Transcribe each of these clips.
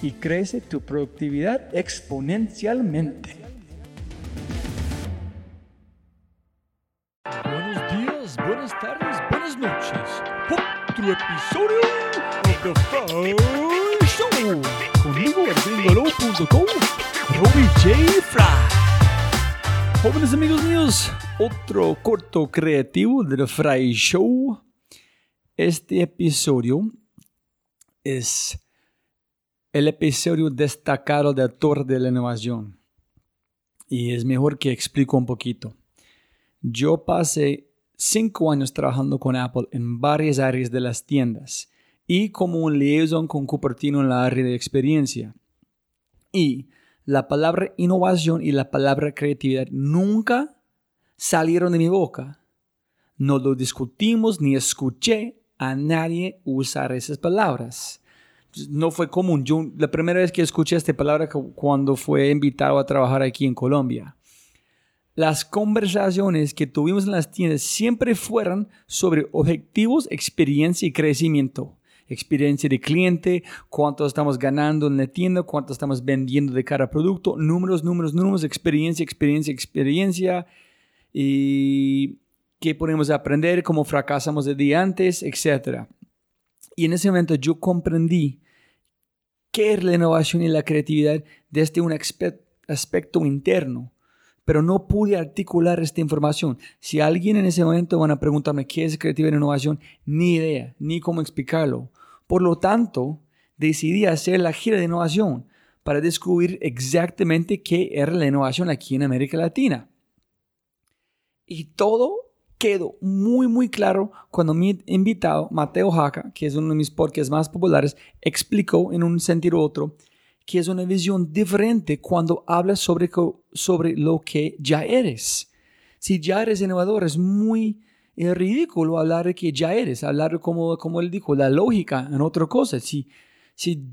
y crece tu productividad exponencialmente. Buenos días, buenas tardes, buenas noches. Otro episodio de The Fry Show. Conmigo en singleo.com, Robbie J. Fry. Jóvenes amigos míos, otro corto creativo de The Fry Show. Este episodio es el episodio destacado de autor de la innovación. Y es mejor que explico un poquito. Yo pasé 5 años trabajando con Apple en varias áreas de las tiendas y como un liaison con Cupertino en la área de experiencia. Y la palabra innovación y la palabra creatividad nunca salieron de mi boca. No lo discutimos ni escuché a nadie usar esas palabras. No fue común. Yo, la primera vez que escuché esta palabra cuando fue invitado a trabajar aquí en Colombia. Las conversaciones que tuvimos en las tiendas siempre fueron sobre objetivos, experiencia y crecimiento. Experiencia de cliente, cuánto estamos ganando en la tienda, cuánto estamos vendiendo de cada producto, números, experiencia y qué podemos aprender, cómo fracasamos el día antes, etc. Y en ese momento yo comprendí qué es la innovación y la creatividad desde un aspecto interno, pero no pude articular esta información. Si alguien en ese momento van a preguntarme qué es creatividad e innovación, ni idea, ni cómo explicarlo. Por lo tanto, decidí hacer la gira de innovación para descubrir exactamente qué era la innovación aquí en América Latina. Y todo quedó muy, muy claro cuando mi invitado, Mateo Haka, que es uno de mis podcasts más populares, explicó en un sentido u otro que es una visión diferente cuando hablas sobre lo que ya eres. Si ya eres innovador, es muy ridículo hablar de que ya eres, hablar como él dijo, la lógica en otra cosa. Si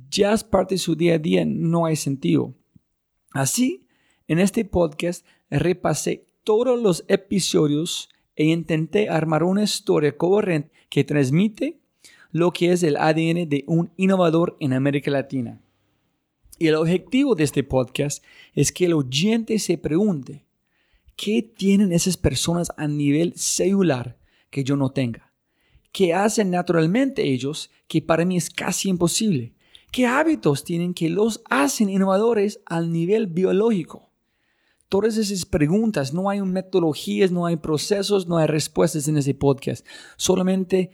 ya es parte de su día a día, no hay sentido. Así, en este podcast repasé todos los episodios e intenté armar una historia coherente que transmite lo que es el ADN de un innovador en América Latina. Y el objetivo de este podcast es que el oyente se pregunte, ¿qué tienen esas personas a nivel celular que yo no tenga? ¿Qué hacen naturalmente ellos que para mí es casi imposible? ¿Qué hábitos tienen que los hacen innovadores al nivel biológico? Todas esas preguntas, no hay metodologías, no hay procesos, no hay respuestas en ese podcast. Solamente,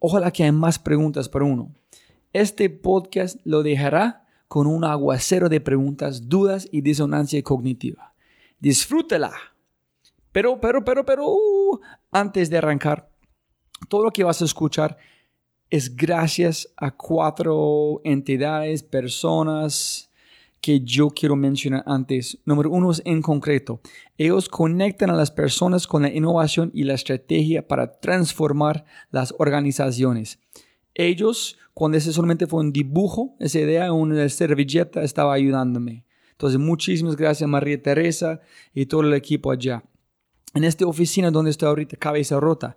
ojalá que haya más preguntas para uno. Este podcast lo dejará con un aguacero de preguntas, dudas y disonancia cognitiva. Disfrútala. Pero, antes de arrancar, Todo lo que vas a escuchar es gracias a 4 entidades, personas que yo quiero mencionar antes. Número 1 es En Concreto. Ellos conectan a las personas con la innovación y la estrategia para transformar las organizaciones. Ellos, cuando ese solamente fue un dibujo, esa idea, una servilleta, estaba ayudándome. Entonces, muchísimas gracias María Teresa y todo el equipo allá. En esta oficina donde estoy ahorita, Cabeza Rota.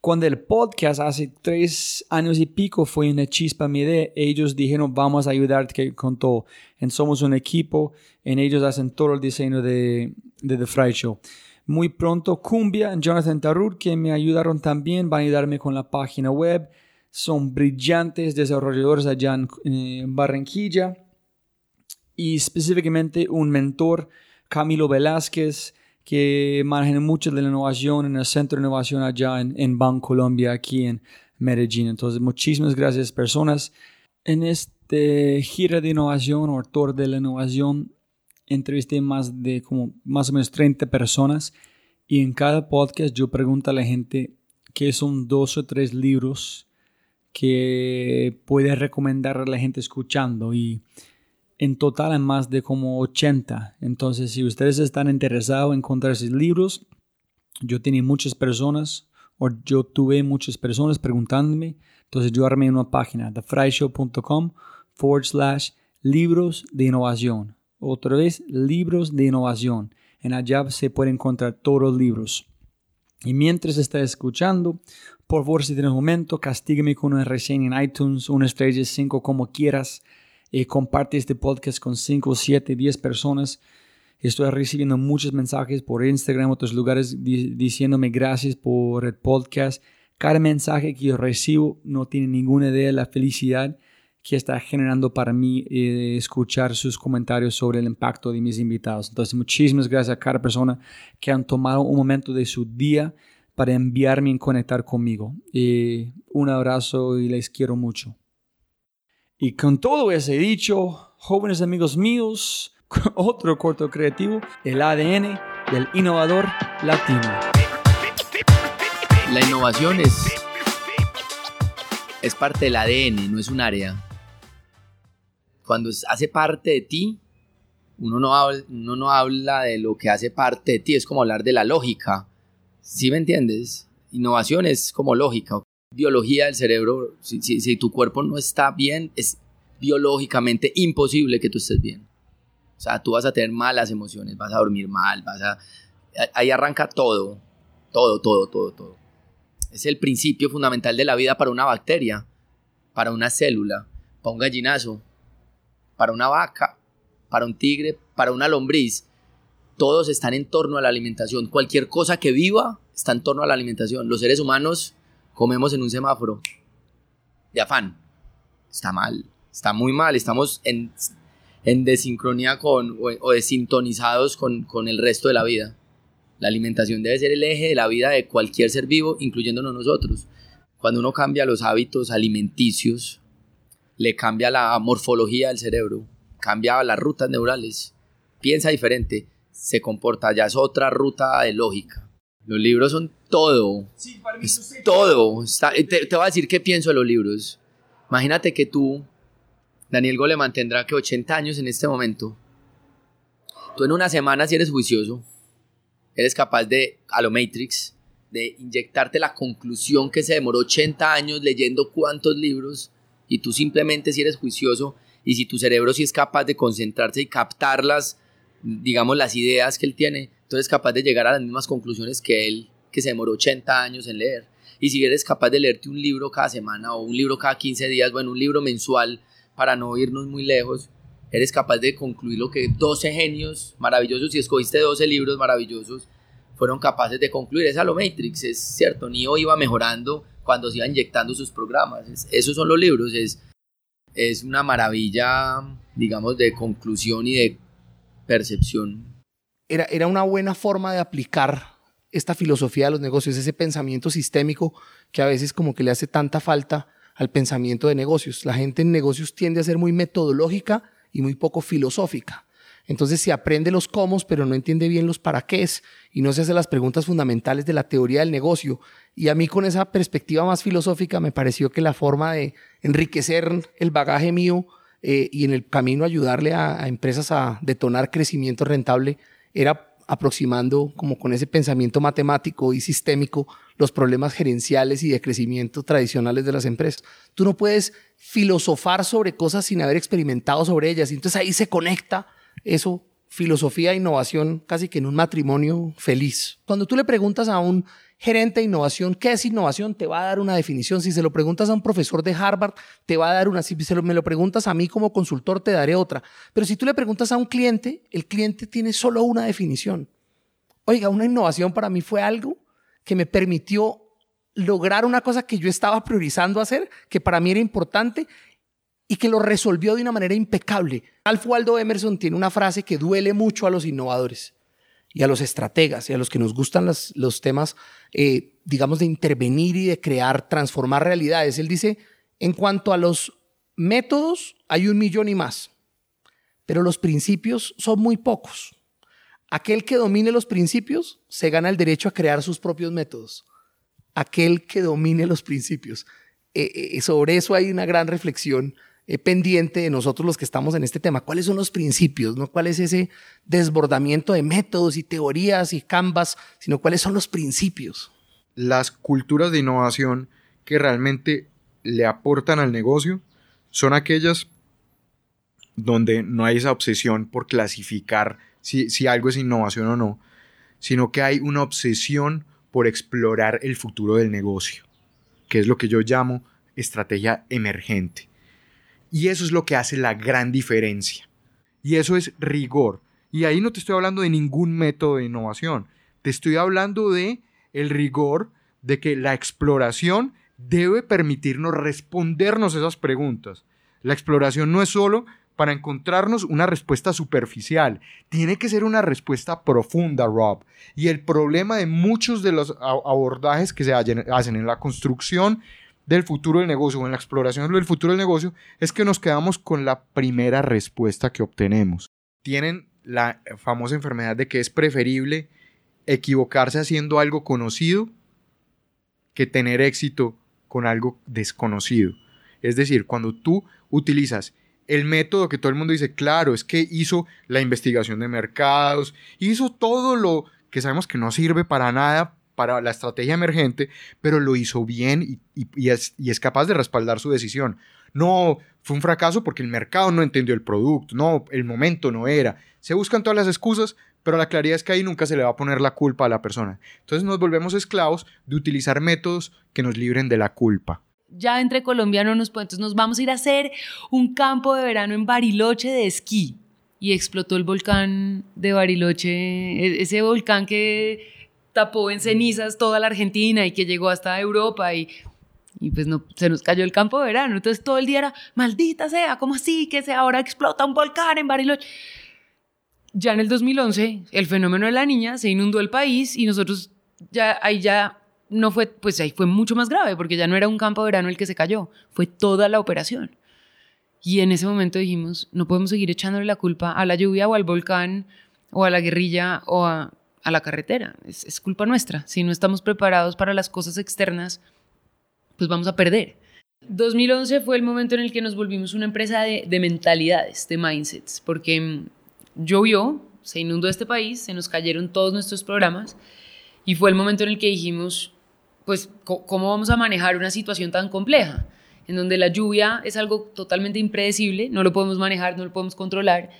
Cuando el podcast hace 3 años y pico fue una chispa mi idea, ellos dijeron vamos a ayudarte con todo. En somos un equipo, en ellos hacen todo el diseño de The Fry Show. Muy pronto Cumbia, Jonathan Tarur, que me ayudaron también, van a ayudarme con la página web. Son brillantes desarrolladores allá en Barranquilla. Y específicamente un mentor, Camilo Velázquez, que maneja mucho de la innovación en el Centro de Innovación allá en Bancolombia, aquí en Medellín. Entonces, muchísimas gracias, personas. En este gira de innovación o tour de la innovación, entrevisté más o menos 30 personas. Y en cada podcast yo pregunto a la gente qué son 2 o 3 libros que puede recomendar a la gente escuchando. Y en total en más de como 80. Entonces, si ustedes están interesados en encontrar esos libros, yo tuve muchas personas preguntándome. Entonces, yo armé una página, thefryshow.com/libros de innovación. Otra vez, libros de innovación. En allá se pueden encontrar todos los libros. Y mientras estás escuchando, por favor, si tienes un momento, castígame con una reseña en iTunes, 1 estrella, 5, como quieras. Comparte este podcast con 5, 7, 10 personas. Estoy recibiendo muchos mensajes por Instagram, otros lugares, diciéndome gracias por el podcast. Cada mensaje que yo recibo no tiene ninguna idea de la felicidad que está generando para mí escuchar sus comentarios sobre el impacto de mis invitados. Entonces, muchísimas gracias a cada persona que han tomado un momento de su día para enviarme y conectar conmigo. Un abrazo y les quiero mucho. Y con todo eso dicho, jóvenes amigos míos, otro corto creativo, el ADN del innovador latino. La innovación es parte del ADN, no es un área. Cuando hace parte de ti, uno no habla de lo que hace parte de ti, es como hablar de la lógica. ¿Sí me entiendes? Innovación es como lógica. Biología del cerebro, si tu cuerpo no está bien, es biológicamente imposible que tú estés bien. O sea, tú vas a tener malas emociones, vas a dormir mal, ahí arranca todo. Es el principio fundamental de la vida para una bacteria, para una célula, para un gallinazo, para una vaca, para un tigre, para una lombriz. Todos están en torno a la alimentación. Cualquier cosa que viva está en torno a la alimentación. Los seres humanos comemos en un semáforo de afán. Está mal, está muy mal. Estamos en desincronía o desintonizados con el resto de la vida. La alimentación debe ser el eje de la vida de cualquier ser vivo, incluyéndonos nosotros. Cuando uno cambia los hábitos alimenticios, le cambia la morfología del cerebro, cambia las rutas neurales, piensa diferente, se comporta, ya es otra ruta de lógica. Los libros son todo, sí, para mí es todo. Te voy a decir qué pienso de los libros. Imagínate que tú, Daniel Goleman, tendrá que 80 años en este momento. Tú en una semana, si eres juicioso, eres capaz de, a lo Matrix, de inyectarte la conclusión que se demoró 80 años leyendo cuántos libros, y tú simplemente, si eres juicioso, y si tu cerebro sí es capaz de concentrarse y captarlas, digamos, las ideas que él tiene, tú eres capaz de llegar a las mismas conclusiones que él, que se demoró 80 años en leer. Y si eres capaz de leerte un libro cada semana o un libro cada 15 días, bueno, un libro mensual para no irnos muy lejos, eres capaz de concluir lo que 12 genios maravillosos, si escogiste 12 libros maravillosos, fueron capaces de concluir. Es a lo Matrix, es cierto, Neo iba mejorando cuando se iba inyectando sus programas. Esos son los libros, es una maravilla, digamos, de conclusión y de percepción. Era una buena forma de aplicar esta filosofía de los negocios, ese pensamiento sistémico que a veces como que le hace tanta falta al pensamiento de negocios. La gente en negocios tiende a ser muy metodológica y muy poco filosófica. Entonces se aprende los cómo, pero no entiende bien los para qué y no se hace las preguntas fundamentales de la teoría del negocio. Y a mí, con esa perspectiva más filosófica, me pareció que la forma de enriquecer el bagaje mío y en el camino ayudarle a empresas a detonar crecimiento rentable era aproximando como con ese pensamiento matemático y sistémico los problemas gerenciales y de crecimiento tradicionales de las empresas. Tú no puedes filosofar sobre cosas sin haber experimentado sobre ellas. Entonces ahí se conecta eso, filosofía e innovación, casi que en un matrimonio feliz. Cuando tú le preguntas a un gerente de innovación qué es innovación, te va a dar una definición. Si se lo preguntas a un profesor de Harvard, te va a dar una. Si me lo preguntas a mí como consultor, te daré otra. Pero si tú le preguntas a un cliente, el cliente tiene solo una definición. Oiga, una innovación para mí fue algo que me permitió lograr una cosa que yo estaba priorizando hacer, que para mí era importante y que lo resolvió de una manera impecable. Ralph Waldo Emerson tiene una frase que duele mucho a los innovadores y a los estrategas y a los que nos gustan los temas, digamos, de intervenir y de crear, transformar realidades. Él dice, en cuanto a los métodos, hay 1,000,000 y más, pero los principios son muy pocos. Aquel que domine los principios se gana el derecho a crear sus propios métodos. Aquel que domine los principios. Sobre eso hay una gran reflexión pendiente de nosotros los que estamos en este tema. ¿Cuáles son los principios? ¿No? ¿Cuál es ese desbordamiento de métodos y teorías y canvas? Sino ¿cuáles son los principios? Las culturas de innovación que realmente le aportan al negocio son aquellas donde no hay esa obsesión por clasificar si algo es innovación o no, sino que hay una obsesión por explorar el futuro del negocio, que es lo que yo llamo estrategia emergente. Y eso es lo que hace la gran diferencia. Y eso es rigor. Y ahí no te estoy hablando de ningún método de innovación. Te estoy hablando de el rigor de que la exploración debe permitirnos respondernos esas preguntas. La exploración no es solo para encontrarnos una respuesta superficial. Tiene que ser una respuesta profunda, Rob. Y el problema de muchos de los abordajes que se hacen en la construcción del futuro del negocio o en la exploración del futuro del negocio es que nos quedamos con la primera respuesta que obtenemos. Tienen la famosa enfermedad de que es preferible equivocarse haciendo algo conocido que tener éxito con algo desconocido. Es decir, cuando tú utilizas el método que todo el mundo dice, claro, es que hizo la investigación de mercados, hizo todo lo que sabemos que no sirve para nada para la estrategia emergente, pero lo hizo bien y es capaz de respaldar su decisión. No, fue un fracaso porque el mercado no entendió el producto, no, el momento no era. Se buscan todas las excusas, pero la claridad es que ahí nunca se le va a poner la culpa a la persona. Entonces nos volvemos esclavos de utilizar métodos que nos libren de la culpa. Ya entre colombianos nos vamos a ir a hacer un campo de verano en Bariloche de esquí. Y explotó el volcán de Bariloche, ese volcán que tapó en cenizas toda la Argentina y que llegó hasta Europa y pues no, se nos cayó el campo de verano. Entonces todo el día era, maldita sea, ¿cómo así que ahora explota un volcán en Bariloche? Ya en el 2011, el fenómeno de la niña se inundó el país y nosotros ahí no fue, pues ahí fue mucho más grave porque ya no era un campo de verano el que se cayó, fue toda la operación. Y en ese momento dijimos, no podemos seguir echándole la culpa a la lluvia o al volcán o a la guerrilla o a la carretera. Es culpa nuestra. Si no estamos preparados para las cosas externas, pues vamos a perder. 2011 fue el momento en el que nos volvimos una empresa de mentalidades, de mindsets, porque llovió, se inundó este país, se nos cayeron todos nuestros programas y fue el momento en el que dijimos, pues, ¿cómo vamos a manejar una situación tan compleja? En donde la lluvia es algo totalmente impredecible, no lo podemos manejar, no lo podemos controlar,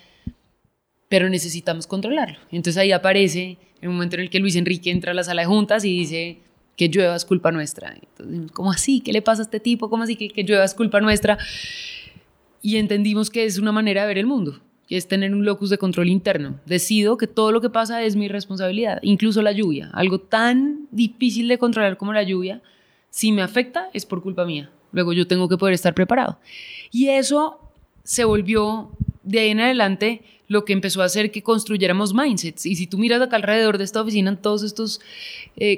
pero necesitamos controlarlo. Entonces ahí aparece el momento en el que Luis Enrique entra a la sala de juntas y dice que llueva es culpa nuestra. Entonces, ¿cómo así? ¿Qué le pasa a este tipo? ¿Cómo así que llueva es culpa nuestra? Y entendimos que es una manera de ver el mundo, que es tener un locus de control interno. Decido que todo lo que pasa es mi responsabilidad, incluso la lluvia. Algo tan difícil de controlar como la lluvia, si me afecta es por culpa mía. Luego yo tengo que poder estar preparado. Y eso se volvió de ahí en adelante lo que empezó a hacer que construyéramos mindsets. Y si tú miras acá alrededor de esta oficina, todos estos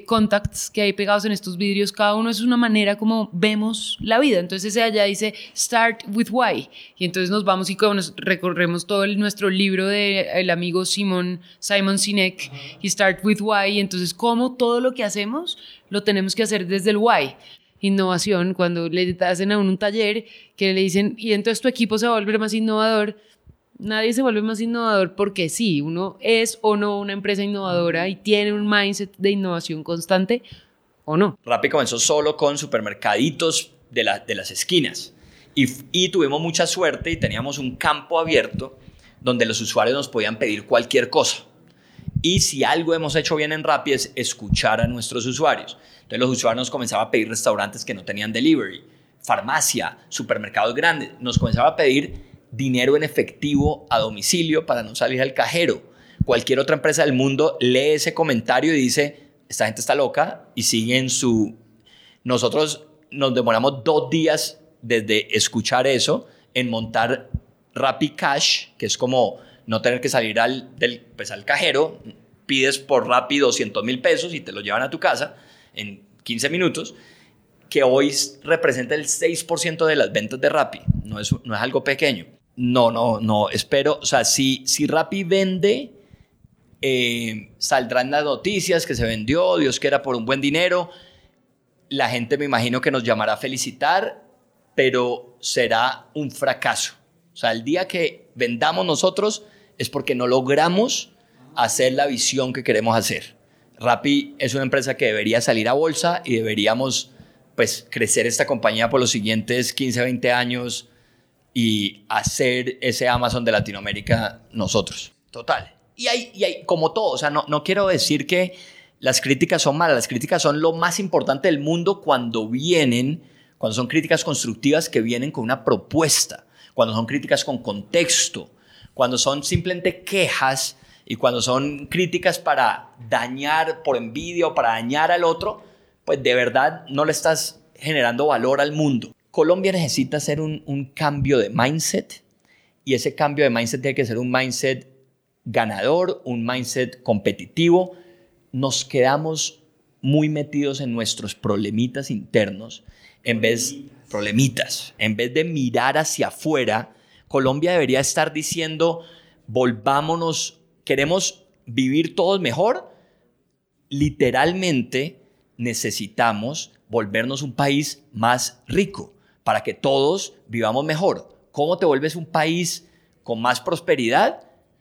contacts que hay pegados en estos vidrios, cada uno es una manera como vemos la vida. Entonces ese allá dice Start with Why, y entonces nos vamos y recorremos todo nuestro libro del amigo Simon Sinek y Start with Why, y entonces cómo todo lo que hacemos lo tenemos que hacer desde el Why. Innovación, cuando le hacen a uno un taller que le dicen y entonces tu equipo se va a volver más innovador. Nadie se vuelve más innovador porque sí, uno es o no una empresa innovadora y tiene un mindset de innovación constante o no. Rappi comenzó solo con supermercaditos de las esquinas y tuvimos mucha suerte y teníamos un campo abierto donde los usuarios nos podían pedir cualquier cosa. Y si algo hemos hecho bien en Rappi es escuchar a nuestros usuarios. Entonces los usuarios nos comenzaban a pedir restaurantes que no tenían delivery, farmacia, supermercados grandes. Nos comenzaban a pedir dinero en efectivo a domicilio para no salir al cajero. Cualquier otra empresa del mundo lee ese comentario y dice, esta gente está loca, y sigue en su... Nosotros nos demoramos 2 días desde escuchar eso en montar Rappi Cash, que es como no tener que salir al cajero. Pides por Rappi 200,000 pesos y te lo llevan a tu casa en 15 minutos, que hoy representa el 6% de las ventas de Rappi. No es algo pequeño. No, espero, o sea, si Rappi vende, saldrán las noticias que se vendió, Dios quiera, por un buen dinero. La gente me imagino que nos llamará a felicitar, pero será un fracaso. O sea, el día que vendamos nosotros es porque no logramos hacer la visión que queremos hacer. Rappi es una empresa que debería salir a bolsa y deberíamos, pues, crecer esta compañía por los siguientes 15, 20 años y hacer ese Amazon de Latinoamérica nosotros. Total. Y hay como todo, o sea, no quiero decir que las críticas son malas, las críticas son lo más importante del mundo cuando son críticas constructivas que vienen con una propuesta, cuando son críticas con contexto, cuando son simplemente quejas y cuando son críticas para dañar por envidia o para dañar al otro, pues de verdad no le estás generando valor al mundo. Colombia necesita hacer un cambio de mindset, y ese cambio de mindset tiene que ser un mindset ganador, un mindset competitivo. Nos quedamos muy metidos en nuestros problemitas internos en vez de mirar hacia afuera. Colombia debería estar diciendo, volvámonos, queremos vivir todos mejor. Literalmente necesitamos volvernos un país más rico para que todos vivamos mejor. ¿Cómo te vuelves un país con más prosperidad?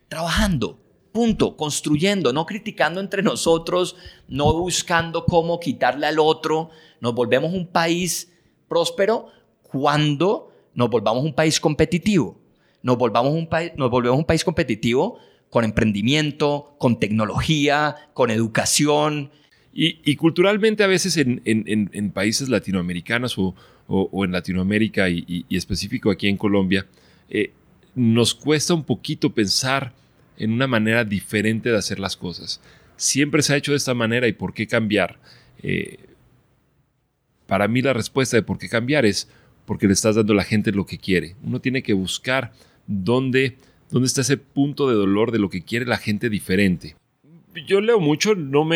Trabajando, punto, construyendo, no criticando entre nosotros, no buscando cómo quitarle al otro. Nos volvemos un país próspero cuando nos volvamos un país competitivo. Nos volvemos un país competitivo con emprendimiento, con tecnología, con educación. Y culturalmente a veces en países latinoamericanos o en Latinoamérica y específico aquí en Colombia, nos cuesta un poquito pensar en una manera diferente de hacer las cosas. Siempre se ha hecho de esta manera y ¿por qué cambiar? Para mí la respuesta de por qué cambiar es porque le estás dando a la gente lo que quiere. Uno tiene que buscar dónde está ese punto de dolor de lo que quiere la gente diferente. Yo leo mucho, no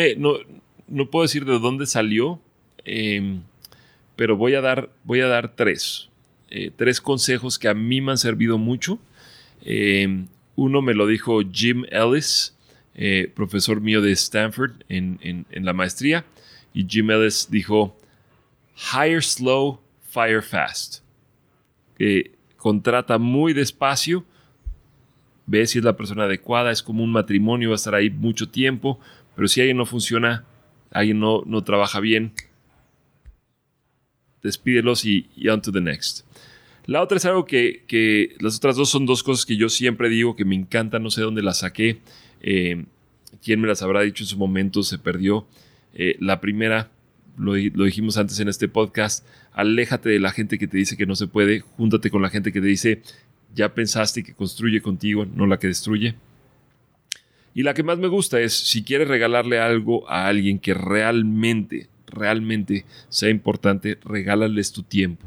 puedo decir de dónde salió, pero voy a dar 3. 3 consejos que a mí me han servido mucho. Uno me lo dijo Jim Ellis, profesor mío de Stanford en la maestría. Y Jim Ellis dijo, hire slow, fire fast. Contrata muy despacio, ve si es la persona adecuada, es como un matrimonio, va a estar ahí mucho tiempo, pero si alguien no funciona, alguien no trabaja bien, despídelos y on to the next. La otra es algo que las otras 2 son 2 cosas que yo siempre digo que me encantan, no sé dónde las saqué, quién me las habrá dicho en su momento, se perdió. La primera, lo dijimos antes en este podcast, aléjate de la gente que te dice que no se puede, júntate con la gente que te dice, ya pensaste, que construye contigo, no la que destruye. Y la que más me gusta es, si quieres regalarle algo a alguien que realmente sea importante, regálales tu tiempo,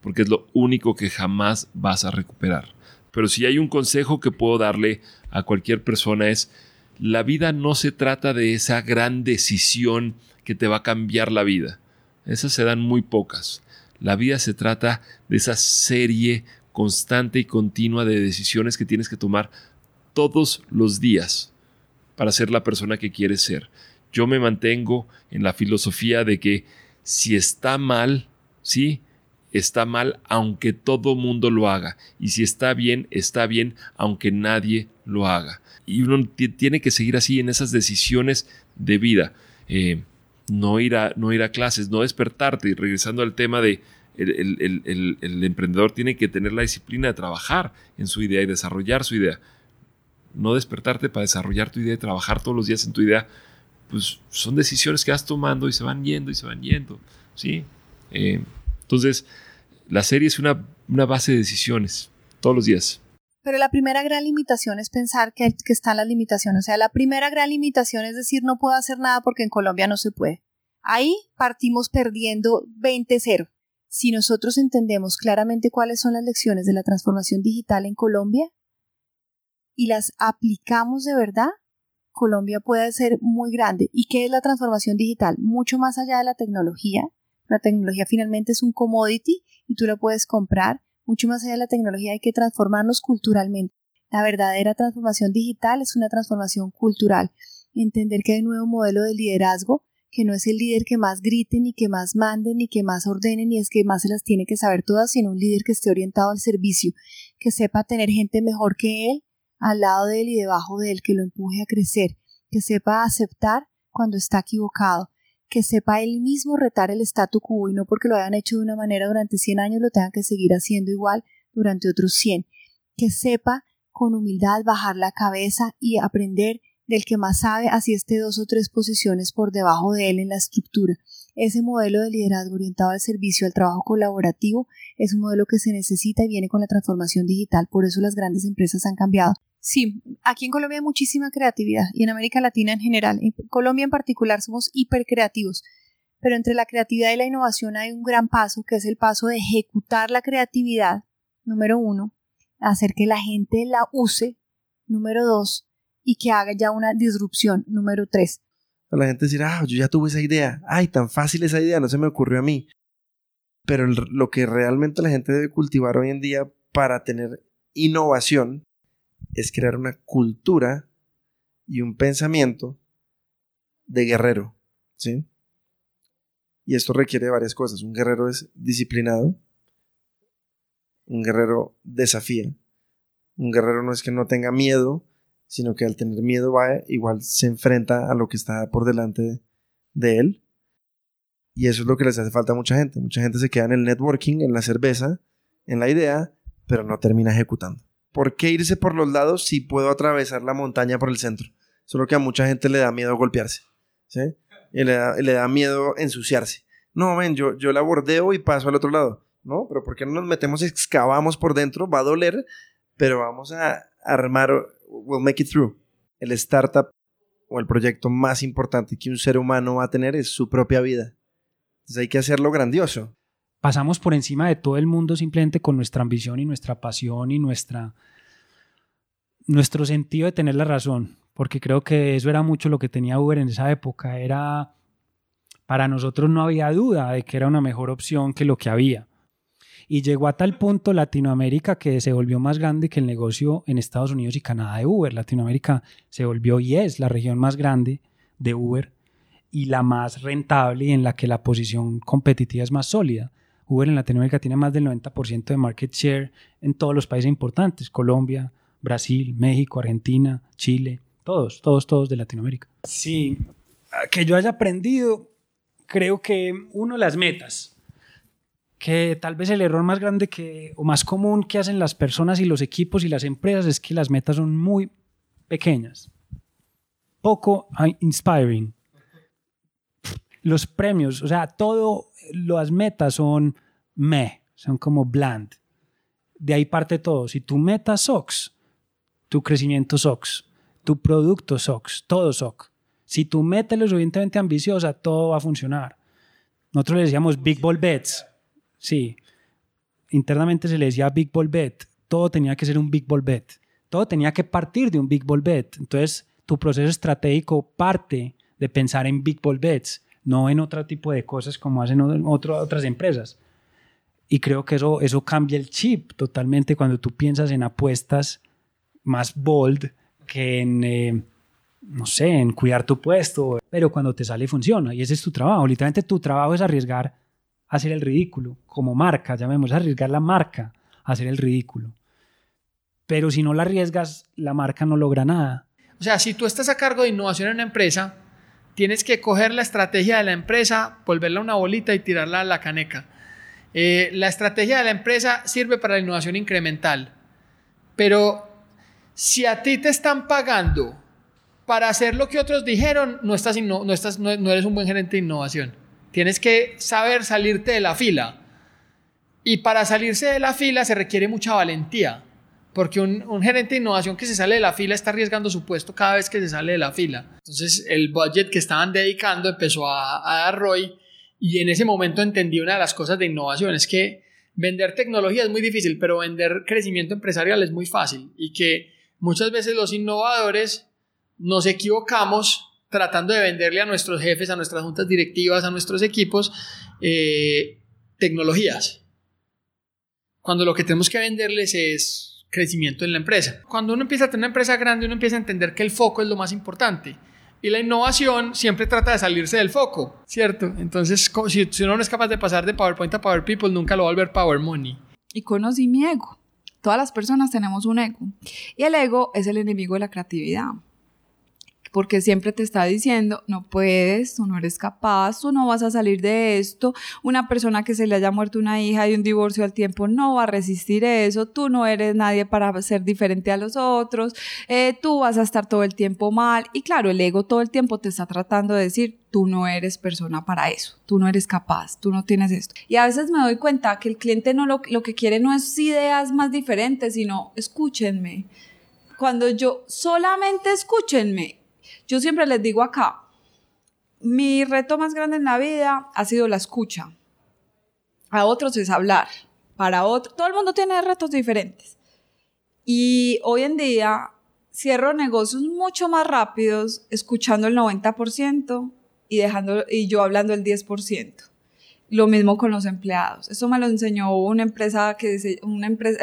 porque es lo único que jamás vas a recuperar. Pero si hay un consejo que puedo darle a cualquier persona es: la vida no se trata de esa gran decisión que te va a cambiar la vida. Esas se dan muy pocas. La vida se trata de esa serie constante y continua de decisiones que tienes que tomar todos los días para ser la persona que quieres ser. Yo me mantengo en la filosofía de que si está mal, sí, está mal aunque todo mundo lo haga. Y si está bien aunque nadie lo haga. Y uno tiene que seguir así en esas decisiones de vida. No ir a clases, no despertarte. Y regresando al tema de el emprendedor tiene que tener la disciplina de trabajar en su idea y desarrollar su idea. No despertarte para desarrollar tu idea y trabajar todos los días en tu idea. Pues son decisiones que vas tomando y se van yendo y se van yendo, ¿sí? Entonces, la serie es una base de decisiones todos los días. Pero la primera gran limitación es pensar que están las limitaciones. O sea, la primera gran limitación es decir, no puedo hacer nada porque en Colombia no se puede. Ahí partimos perdiendo 20-0. Si nosotros entendemos claramente cuáles son las lecciones de la transformación digital en Colombia y las aplicamos de verdad, Colombia puede ser muy grande. ¿Y qué es la transformación digital? Mucho más allá de la tecnología. La tecnología finalmente es un commodity y tú la puedes comprar. Mucho más allá de la tecnología hay que transformarnos culturalmente. La verdadera transformación digital es una transformación cultural. Entender que hay un nuevo modelo de liderazgo, que no es el líder que más grite, ni que más mande, ni que más ordene, ni es que más se las tiene que saber todas, sino un líder que esté orientado al servicio, que sepa tener gente mejor que él, al lado de él y debajo de él, que lo empuje a crecer, que sepa aceptar cuando está equivocado, que sepa él mismo retar el statu quo y no porque lo hayan hecho de una manera durante 100 años lo tengan que seguir haciendo igual durante otros 100, que sepa con humildad bajar la cabeza y aprender del que más sabe, así esté 2 o 3 posiciones por debajo de él en la estructura. Ese modelo de liderazgo orientado al servicio, al trabajo colaborativo, es un modelo que se necesita y viene con la transformación digital. Por eso las grandes empresas han cambiado. Sí, aquí en Colombia hay muchísima creatividad y en América Latina en general. En Colombia en particular somos hipercreativos, pero entre la creatividad y la innovación hay un gran paso, que es el paso de ejecutar la creatividad, número 1, hacer que la gente la use, número 2, y que haga ya una disrupción, número 3. La gente dirá, yo ya tuve esa idea, ay, tan fácil esa idea, no se me ocurrió a mí. Pero lo que realmente la gente debe cultivar hoy en día para tener innovación es crear una cultura y un pensamiento de guerrero, ¿sí? Y esto requiere varias cosas. Un guerrero es disciplinado, un guerrero desafía, un guerrero no es que no tenga miedo, sino que al tener miedo va, igual se enfrenta a lo que está por delante de él. Y eso es lo que les hace falta a mucha gente. Mucha gente se queda en el networking, en la cerveza, en la idea, pero no termina ejecutando. ¿Por qué irse por los lados si puedo atravesar la montaña por el centro? Solo que a mucha gente le da miedo golpearse, ¿sí? Y le da miedo ensuciarse. No, ven, yo la bordeo y paso al otro lado. No, pero ¿por qué no nos metemos y excavamos por dentro? Va a doler, pero vamos a armar, we'll make it through. El startup o el proyecto más importante que un ser humano va a tener es su propia vida. Entonces hay que hacerlo grandioso. Pasamos por encima de todo el mundo simplemente con nuestra ambición y nuestra pasión y nuestro sentido de tener la razón, porque creo que eso era mucho lo que tenía Uber en esa época. Era, para nosotros no había duda de que era una mejor opción que lo que había. Y llegó a tal punto Latinoamérica que se volvió más grande que el negocio en Estados Unidos y Canadá de Uber. Latinoamérica se volvió y es la región más grande de Uber y la más rentable y en la que la posición competitiva es más sólida. Uber en Latinoamérica tiene más del 90% de market share en todos los países importantes, Colombia, Brasil, México, Argentina, Chile, todos de Latinoamérica. Sí, que yo haya aprendido, creo que uno, las metas, que tal vez el error más grande o más común que hacen las personas y los equipos y las empresas es que las metas son muy pequeñas, poco inspiring. Los premios, o sea, todo, las metas son son como bland. De ahí parte todo. Si tu meta sucks, tu crecimiento sucks, tu producto sucks, todo sucks. Si tu meta es lo suficientemente ambiciosa, todo va a funcionar. Nosotros le decíamos Big Ball Bets. Sí, internamente se le decía Big Ball Bet, todo tenía que ser un big ball bet, todo tenía que partir de un big ball bet. Entonces, tu proceso estratégico parte de pensar en big ball bets, no en otro tipo de cosas como hacen otras empresas. Y creo que eso cambia el chip totalmente cuando tú piensas en apuestas más bold que en, no sé, en cuidar tu puesto. Pero cuando te sale, funciona. Y ese es tu trabajo. Literalmente tu trabajo es arriesgar a hacer el ridículo. Como marca, llamemos, arriesgar la marca a hacer el ridículo. Pero si no la arriesgas, la marca no logra nada. O sea, si tú estás a cargo de innovación en una empresa, tienes que coger la estrategia de la empresa, volverla una bolita y tirarla a la caneca. La estrategia de la empresa sirve para la innovación incremental. Pero si a ti te están pagando para hacer lo que otros dijeron, no eres un buen gerente de innovación. Tienes que saber salirte de la fila. Y para salirse de la fila se requiere mucha valentía. Porque un gerente de innovación que se sale de la fila está arriesgando su puesto cada vez que se sale de la fila. Entonces el budget que estaban dedicando empezó a dar ROI. Y en ese momento entendí una de las cosas de innovación, es que vender tecnología es muy difícil, pero vender crecimiento empresarial es muy fácil, y que muchas veces los innovadores nos equivocamos tratando de venderle a nuestros jefes, a nuestras juntas directivas, a nuestros equipos, tecnologías, cuando lo que tenemos que venderles es crecimiento en la empresa. Cuando uno empieza a tener una empresa grande, uno empieza a entender que el foco es lo más importante. Y la innovación siempre trata de salirse del foco, ¿cierto? Entonces, si uno no es capaz de pasar de PowerPoint a Power People, nunca lo va a volver Power Money. Y conocí mi ego. Todas las personas tenemos un ego. Y el ego es el enemigo de la creatividad. Porque siempre te está diciendo, no puedes, tú no eres capaz, tú no vas a salir de esto. Una persona que se le haya muerto una hija y un divorcio al tiempo no va a resistir eso. Tú no eres nadie para ser diferente a los otros. Tú vas a estar todo el tiempo mal. Y claro, el ego todo el tiempo te está tratando de decir, tú no eres persona para eso, tú no eres capaz, tú no tienes esto. Y a veces me doy cuenta que el cliente no lo que quiere no es ideas más diferentes, sino escúchenme. Cuando yo solamente escúchenme, yo siempre les digo acá, mi reto más grande en la vida ha sido la escucha. A otros es hablar, para otros, todo el mundo tiene retos diferentes. Y hoy en día cierro negocios mucho más rápidos escuchando el 90% y yo hablando el 10%. Lo mismo con los empleados. Eso me lo enseñó el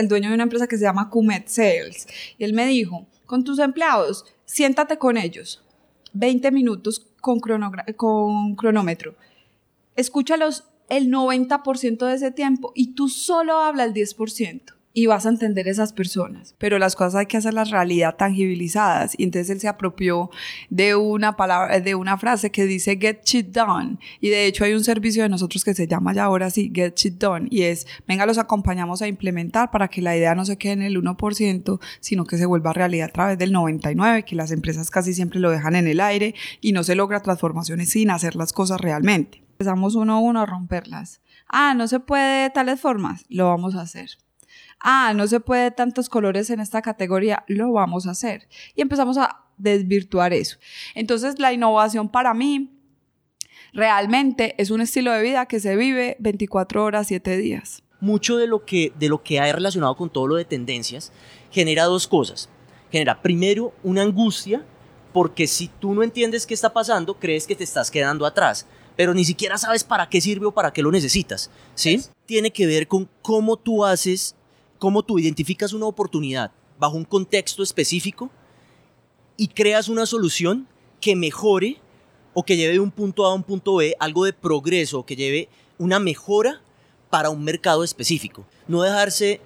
dueño de una empresa que se llama Cumet Sales. Y él me dijo, con tus empleados, siéntate con ellos, 20 minutos con cronómetro. Escúchalos el 90% de ese tiempo y tú solo habla el 10%. Y vas a entender esas personas. Pero las cosas hay que hacerlas realidad, tangibilizadas. Y entonces él se apropió de una frase que dice get shit done. Y de hecho hay un servicio de nosotros que se llama ya ahora sí, get shit done. Y es, venga, los acompañamos a implementar para que la idea no se quede en el 1%, sino que se vuelva realidad a través del 99%, que las empresas casi siempre lo dejan en el aire y no se logra transformaciones sin hacer las cosas realmente. Empezamos uno a uno a romperlas. Ah, no se puede de tales formas, lo vamos a hacer. Ah, no se puede tantos colores en esta categoría, lo vamos a hacer. Y empezamos a desvirtuar eso. Entonces, la innovación para mí realmente es un estilo de vida que se vive 24 horas, 7 días. Mucho de lo que hay relacionado con todo lo de tendencias genera dos cosas. Genera primero una angustia, porque si tú no entiendes qué está pasando, crees que te estás quedando atrás, pero ni siquiera sabes para qué sirve o para qué lo necesitas, ¿sí? Sí. Tiene que ver con cómo tú haces, cómo tú identificas una oportunidad bajo un contexto específico y creas una solución que mejore o que lleve de un punto A a un punto B, algo de progreso, que lleve una mejora para un mercado específico. No dejarse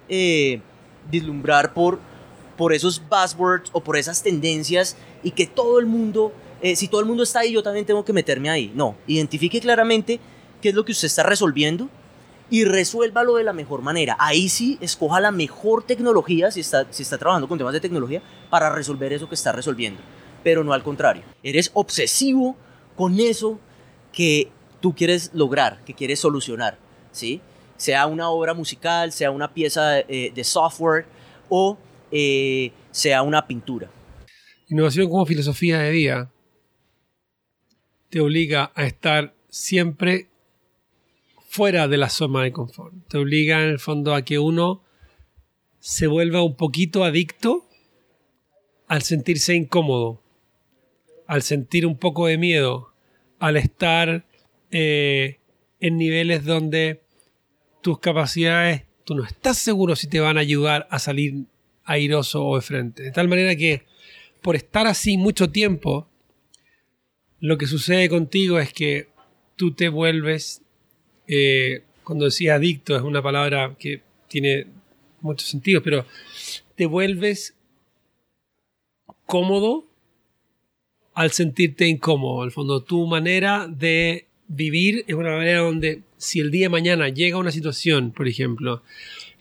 vislumbrar por esos buzzwords o por esas tendencias y que todo el mundo, si todo el mundo está ahí, yo también tengo que meterme ahí. No, identifique claramente qué es lo que usted está resolviendo y resuélvalo de la mejor manera. Ahí sí, escoja la mejor tecnología, si está trabajando con temas de tecnología, para resolver eso que está resolviendo, pero no al contrario. Eres obsesivo con eso que tú quieres lograr, que quieres solucionar, ¿sí? Sea una obra musical, sea una pieza de software o sea una pintura. Innovación como filosofía de vida te obliga a estar siempre fuera de la zona de confort. Te obliga en el fondo a que uno se vuelva un poquito adicto al sentirse incómodo, al sentir un poco de miedo, al estar en niveles donde tus capacidades, tú no estás seguro si te van a ayudar a salir airoso o de frente. De tal manera que por estar así mucho tiempo, lo que sucede contigo es que tú te vuelves, cuando decía adicto, es una palabra que tiene muchos sentidos, pero te vuelves cómodo al sentirte incómodo. Al fondo, tu manera de vivir es una manera donde si el día de mañana llega una situación, por ejemplo,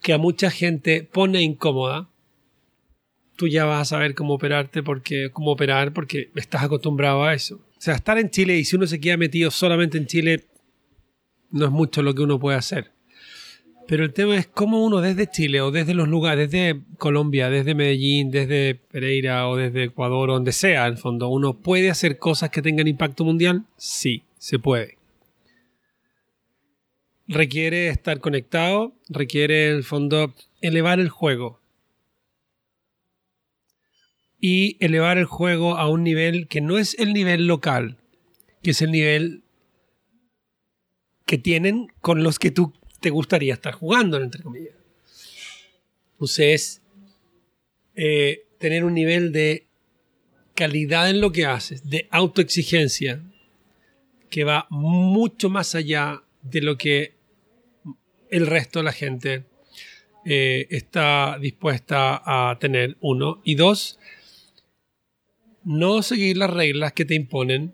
que a mucha gente pone incómoda, tú ya vas a saber cómo operar porque estás acostumbrado a eso. O sea, estar en Chile, y si uno se queda metido solamente en Chile, no es mucho lo que uno puede hacer. Pero el tema es cómo uno desde Chile o desde los lugares, desde Colombia, desde Medellín, desde Pereira o desde Ecuador, donde sea, al fondo, ¿uno puede hacer cosas que tengan impacto mundial? Sí, se puede. Requiere estar conectado, requiere, en el fondo, elevar el juego. Y elevar el juego a un nivel que no es el nivel local, que es el nivel que tienen con los que tú te gustaría estar jugando, entre comillas. Entonces, tener un nivel de calidad en lo que haces, de autoexigencia, que va mucho más allá de lo que el resto de la gente está dispuesta a tener, uno. Y dos, no seguir las reglas que te imponen,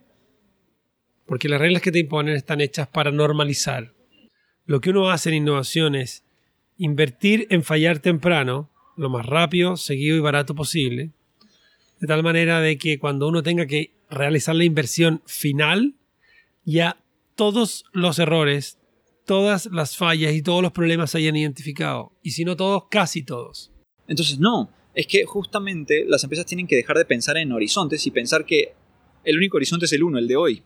porque las reglas que te imponen están hechas para normalizar. Lo que uno hace en innovación es invertir en fallar temprano, lo más rápido, seguido y barato posible, de tal manera de que cuando uno tenga que realizar la inversión final, ya todos los errores, todas las fallas y todos los problemas se hayan identificado. Y si no todos, casi todos. Entonces no, es que justamente las empresas tienen que dejar de pensar en horizontes y pensar que el único horizonte es el uno, el de hoy.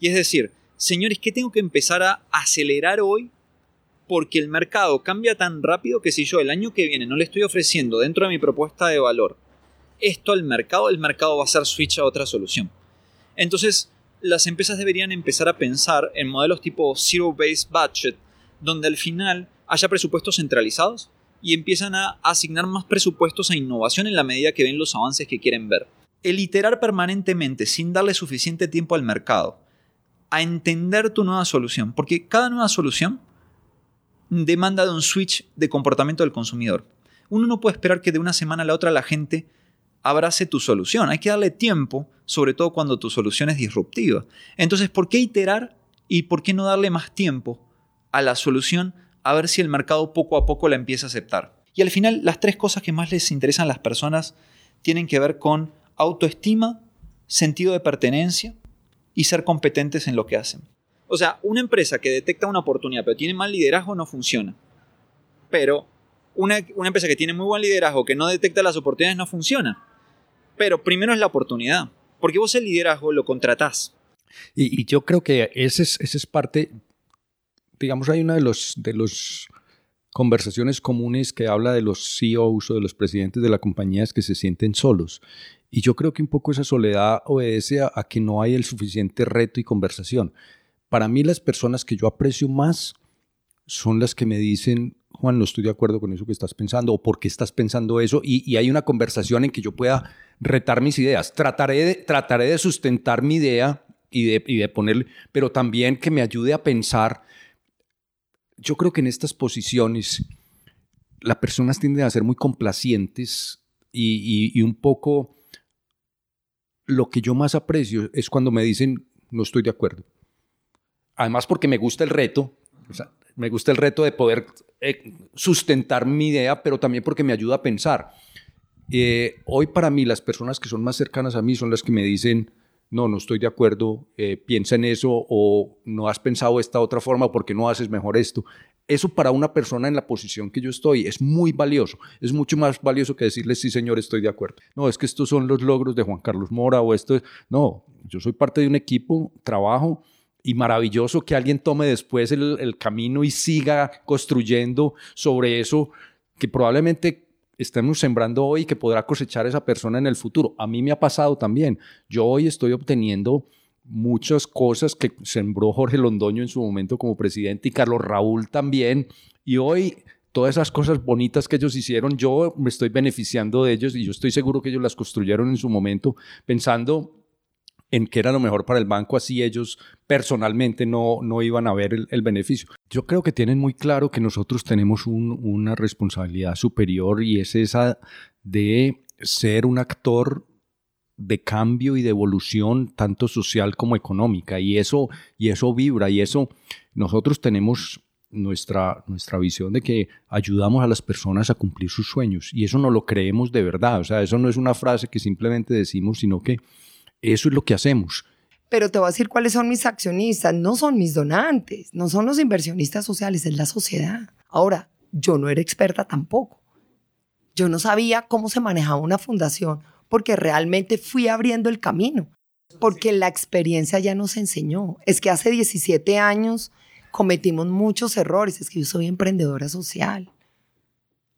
Y es decir, señores, ¿qué tengo que empezar a acelerar hoy? Porque el mercado cambia tan rápido que si yo el año que viene no le estoy ofreciendo dentro de mi propuesta de valor esto al mercado, el mercado va a hacer switch a otra solución. Entonces, las empresas deberían empezar a pensar en modelos tipo zero-based budget, donde al final haya presupuestos centralizados y empiezan a asignar más presupuestos a innovación en la medida que ven los avances que quieren ver. El iterar permanentemente sin darle suficiente tiempo al mercado a entender tu nueva solución, porque cada nueva solución demanda de un switch de comportamiento del consumidor. Uno no puede esperar que de una semana a la otra la gente abrace tu solución. Hay que darle tiempo, sobre todo cuando tu solución es disruptiva. Entonces, ¿por qué iterar y por qué no darle más tiempo a la solución a ver si el mercado poco a poco la empieza a aceptar? Y al final, las tres cosas que más les interesan a las personas tienen que ver con autoestima, sentido de pertenencia y ser competentes en lo que hacen. O sea, una empresa que detecta una oportunidad pero tiene mal liderazgo no funciona. Pero una empresa que tiene muy buen liderazgo que no detecta las oportunidades no funciona. Pero primero es la oportunidad, porque vos el liderazgo lo contratás. Y yo creo que ese es parte, digamos, hay una de los conversaciones comunes que habla de los CEOs o de los presidentes de las compañías que se sienten solos. Y yo creo que un poco esa soledad obedece a que no hay el suficiente reto y conversación. Para mí las personas que yo aprecio más son las que me dicen, Juan, no estoy de acuerdo con eso que estás pensando o por qué estás pensando eso. Y hay una conversación en que yo pueda retar mis ideas. Trataré de sustentar mi idea y de ponerle, pero también que me ayude a pensar. Yo creo que en estas posiciones las personas tienden a ser muy complacientes y un poco... Lo que yo más aprecio es cuando me dicen no estoy de acuerdo. Además porque me gusta el reto, o sea, me gusta el reto de poder sustentar mi idea, pero también porque me ayuda a pensar. Hoy para mí las personas que son más cercanas a mí son las que me dicen no estoy de acuerdo, piensa en eso o no has pensado esta otra forma o por qué no haces mejor esto. Eso para una persona en la posición que yo estoy es muy valioso. Es mucho más valioso que decirle, sí, señor, estoy de acuerdo. No, es que estos son los logros de Juan Carlos Mora o esto. No, yo soy parte de un equipo, trabajo y maravilloso que alguien tome después el camino y siga construyendo sobre eso que probablemente estamos sembrando hoy y que podrá cosechar esa persona en el futuro. A mí me ha pasado también. Yo hoy estoy obteniendo muchas cosas que sembró Jorge Londoño en su momento como presidente y Carlos Raúl también. Y hoy todas esas cosas bonitas que ellos hicieron, yo me estoy beneficiando de ellos y yo estoy seguro que ellos las construyeron en su momento pensando en qué era lo mejor para el banco, así ellos personalmente no iban a ver el beneficio. Yo creo que tienen muy claro que nosotros tenemos una responsabilidad superior y es esa de ser un actor de cambio y de evolución tanto social como económica y eso vibra y eso nosotros tenemos... Nuestra visión de que ayudamos a las personas a cumplir sus sueños y eso no lo creemos de verdad, o sea, eso no es una frase que simplemente decimos, sino que eso es lo que hacemos. Pero te voy a decir cuáles son mis accionistas, no son mis donantes, no son los inversionistas sociales, es la sociedad. Ahora, yo no era experta tampoco, yo no sabía cómo se manejaba una fundación porque realmente fui abriendo el camino, porque la experiencia ya nos enseñó, es que hace 17 años... cometimos muchos errores, es que yo soy emprendedora social.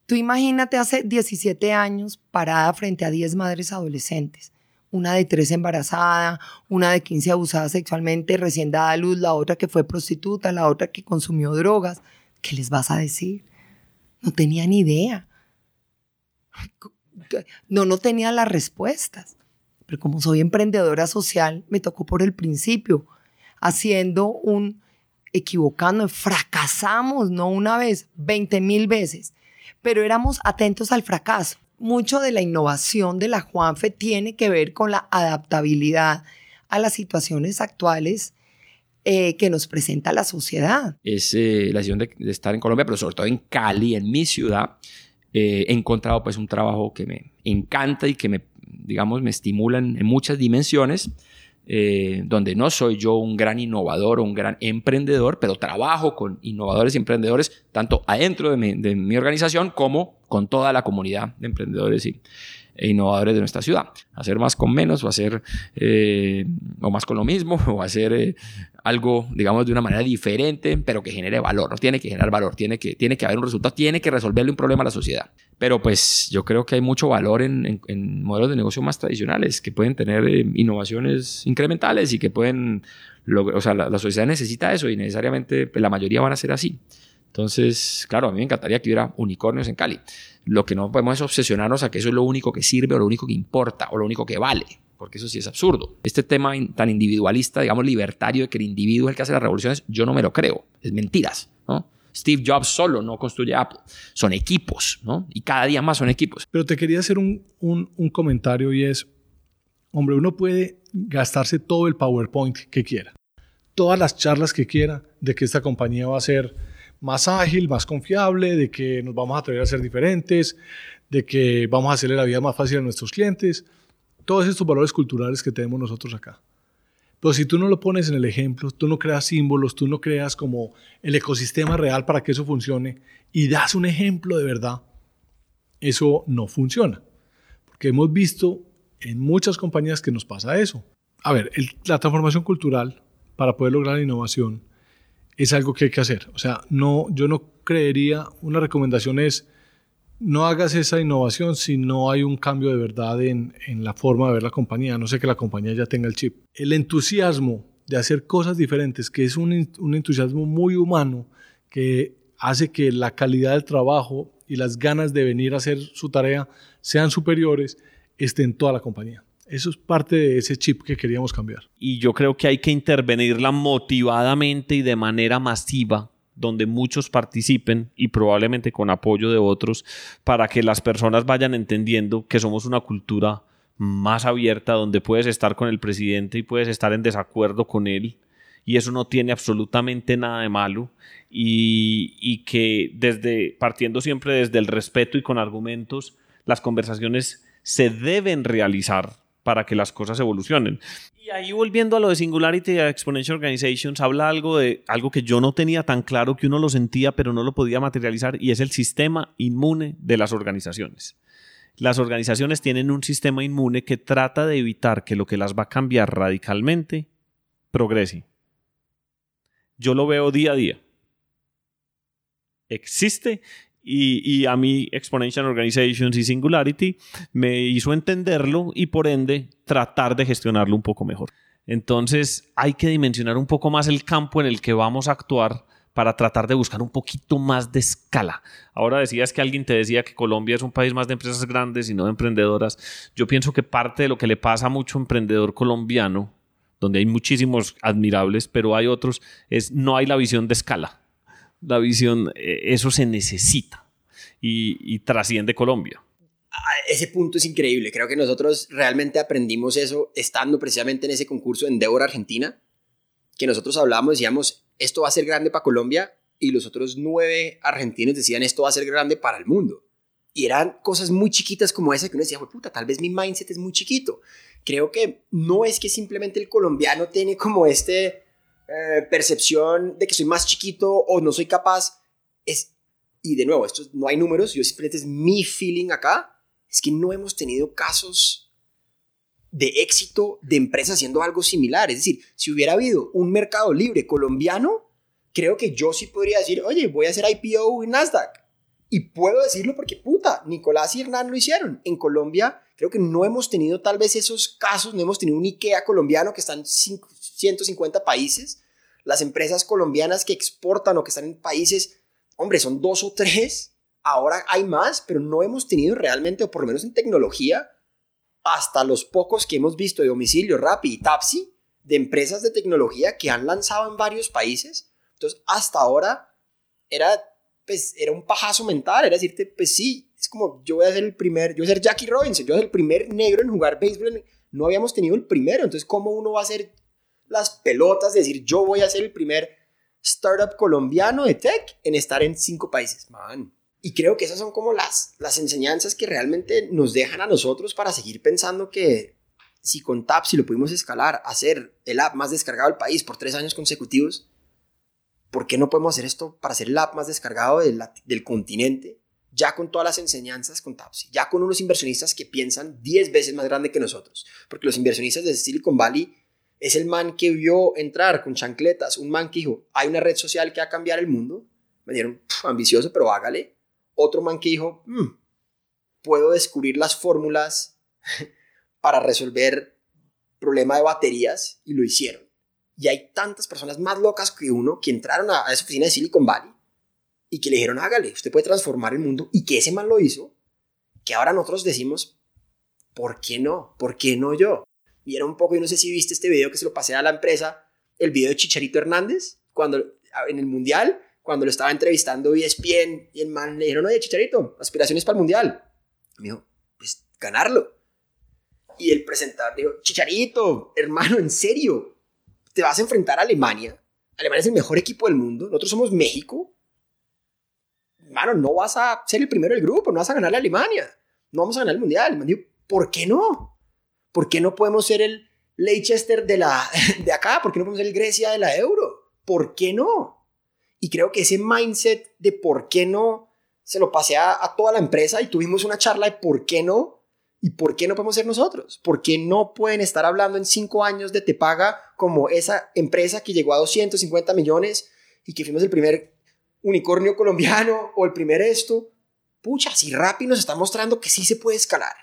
Tú imagínate hace 17 años parada frente a 10 madres adolescentes, una de 3 embarazada, una de 15 abusada sexualmente, recién dada a luz, la otra que fue prostituta, la otra que consumió drogas. ¿Qué les vas a decir? No tenía ni idea. No tenía las respuestas. Pero como soy emprendedora social, me tocó por el principio, equivocando, fracasamos, no una vez, 20,000 veces, pero éramos atentos al fracaso. Mucho de la innovación de la Juanfe tiene que ver con la adaptabilidad a las situaciones actuales que nos presenta la sociedad. Es la decisión de estar en Colombia, pero sobre todo en Cali, en mi ciudad, he encontrado pues un trabajo que me encanta y que me estimula en muchas dimensiones. Donde no soy yo un gran innovador o un gran emprendedor, pero trabajo con innovadores y emprendedores tanto adentro de mi organización como con toda la comunidad de emprendedores e innovadores de nuestra ciudad. Hacer más con menos o hacer o más con lo mismo o hacer algo, digamos, de una manera diferente, pero que genere valor. No tiene que generar valor, tiene que haber un resultado, tiene que resolverle un problema a la sociedad. Pero pues yo creo que hay mucho valor en modelos de negocio más tradicionales que pueden tener innovaciones incrementales y que pueden... la sociedad necesita eso y necesariamente pues, la mayoría van a ser así. Entonces, claro, a mí me encantaría que hubiera unicornios en Cali. Lo que no podemos es obsesionarnos a que eso es lo único que sirve o lo único que importa o lo único que vale, porque eso sí es absurdo. Este tema tan individualista, digamos libertario, de que el individuo es el que hace las revoluciones, yo no me lo creo. Es mentiras, ¿no? Steve Jobs solo no construye Apple. Son equipos, ¿no? Y cada día más son equipos. Pero te quería hacer un comentario y es, hombre, uno puede gastarse todo el PowerPoint que quiera, todas las charlas que quiera de que esta compañía va a ser más ágil, más confiable, de que nos vamos a atrever a ser diferentes, de que vamos a hacerle la vida más fácil a nuestros clientes. Todos estos valores culturales que tenemos nosotros acá. Pero si tú no lo pones en el ejemplo, tú no creas símbolos, tú no creas como el ecosistema real para que eso funcione y das un ejemplo de verdad, eso no funciona. Porque hemos visto en muchas compañías que nos pasa eso. A ver, la transformación cultural para poder lograr la innovación es algo que hay que hacer. O sea, yo no creería, una recomendación es no hagas esa innovación si no hay un cambio de verdad en la forma de ver la compañía, a no ser que la compañía ya tenga el chip. El entusiasmo de hacer cosas diferentes, que es un entusiasmo muy humano, que hace que la calidad del trabajo y las ganas de venir a hacer su tarea sean superiores, esté en toda la compañía. Eso es parte de ese chip que queríamos cambiar. Y yo creo que hay que intervenirla motivadamente y de manera masiva, donde muchos participen y probablemente con apoyo de otros, para que las personas vayan entendiendo que somos una cultura más abierta, donde puedes estar con el presidente y puedes estar en desacuerdo con él. Y eso no tiene absolutamente nada de malo y que partiendo siempre desde el respeto y con argumentos, las conversaciones se deben realizar para que las cosas evolucionen. Y ahí volviendo a lo de Singularity y Exponential Organizations, habla algo de algo que yo no tenía tan claro, que uno lo sentía pero no lo podía materializar, y es el sistema inmune de las organizaciones. Las organizaciones tienen un sistema inmune que trata de evitar que lo que las va a cambiar radicalmente progrese. Yo lo veo día a día. Existe Y a mí Exponential Organizations y Singularity me hizo entenderlo y por ende tratar de gestionarlo un poco mejor. Entonces hay que dimensionar un poco más el campo en el que vamos a actuar para tratar de buscar un poquito más de escala. Ahora decías que alguien te decía que Colombia es un país más de empresas grandes y no de emprendedoras. Yo pienso que parte de lo que le pasa a mucho emprendedor colombiano, donde hay muchísimos admirables, pero hay otros, es no hay la visión de escala. La visión, eso se necesita y trasciende Colombia. Ese punto es increíble. Creo que nosotros realmente aprendimos eso estando precisamente en ese concurso de Endeavor Argentina, que nosotros hablábamos, decíamos, esto va a ser grande para Colombia, y los otros 9 argentinos decían, esto va a ser grande para el mundo. Y eran cosas muy chiquitas como esa que uno decía, puta, tal vez mi mindset es muy chiquito. Creo que no es que simplemente el colombiano tiene como percepción de que soy más chiquito o no soy capaz. Y de nuevo, esto no hay números, yo simplemente es mi feeling acá, es que no hemos tenido casos de éxito de empresas haciendo algo similar. Es decir, si hubiera habido un mercado libre colombiano, creo que yo sí podría decir, oye, voy a hacer IPO en Nasdaq. Y puedo decirlo porque, puta, Nicolás y Hernán lo hicieron. En Colombia creo que no hemos tenido tal vez esos casos, no hemos tenido un IKEA colombiano que está en 150 países. Las empresas colombianas que exportan o que están en países, hombre, son 2 o 3. Ahora hay más, pero no hemos tenido realmente, o por lo menos en tecnología, hasta los pocos que hemos visto de domicilio, Rappi y Tappsi, de empresas de tecnología que han lanzado en varios países. Entonces, hasta ahora era un pajazo mental, era decirte, pues sí, es como yo voy a ser Jackie Robinson, yo voy a ser el primer negro en jugar béisbol, no habíamos tenido el primero, entonces ¿cómo uno va a hacer las pelotas de decir yo voy a ser el primer startup colombiano de tech en estar en 5 países? Man. Y creo que esas son como las enseñanzas que realmente nos dejan a nosotros para seguir pensando que si con Tappsi lo pudimos escalar, hacer el app más descargado del país por 3 años consecutivos, ¿por qué no podemos hacer esto para ser el app más descargado del continente? Ya con todas las enseñanzas con Tappsi, ya con unos inversionistas que piensan 10 veces más grande que nosotros, porque los inversionistas de Silicon Valley es el man que vio entrar con chancletas, un man que dijo, hay una red social que va a cambiar el mundo, me dijeron, ambicioso, pero hágale. Otro man que dijo, puedo descubrir las fórmulas para resolver problema de baterías, y lo hicieron. Y hay tantas personas más locas que uno que entraron a esa oficina de Silicon Valley y que le dijeron, hágale, usted puede transformar el mundo, y que ese man lo hizo, que ahora nosotros decimos, ¿por qué no? ¿Por qué no yo? Y era un poco, yo no sé si viste este video que se lo pasé a la empresa, el video de Chicharito Hernández, cuando en el Mundial, cuando lo estaba entrevistando ESPN, y el man le dijeron, oye, Chicharito, aspiraciones para el Mundial. Y me dijo, pues, ganarlo. Y el presentador dijo, Chicharito, hermano, en serio, te vas a enfrentar a Alemania. Alemania es el mejor equipo del mundo. Nosotros somos México. Mano, no vas a ser el primero del grupo. No vas a ganar a Alemania. No vamos a ganar el Mundial. El man dijo, ¿por qué no? ¿Por qué no podemos ser el Leicester de acá? ¿Por qué no podemos ser el Grecia de la Euro? ¿Por qué no? Y creo que ese mindset de por qué no se lo pasé a toda la empresa, y tuvimos una charla de por qué no. ¿Y por qué no podemos ser nosotros? ¿Por qué no pueden estar hablando en 5 años de Te Paga como esa empresa que llegó a 250 millones y que fuimos el primer unicornio colombiano o el primer esto? Pucha, si Rappi nos está mostrando que sí se puede escalar,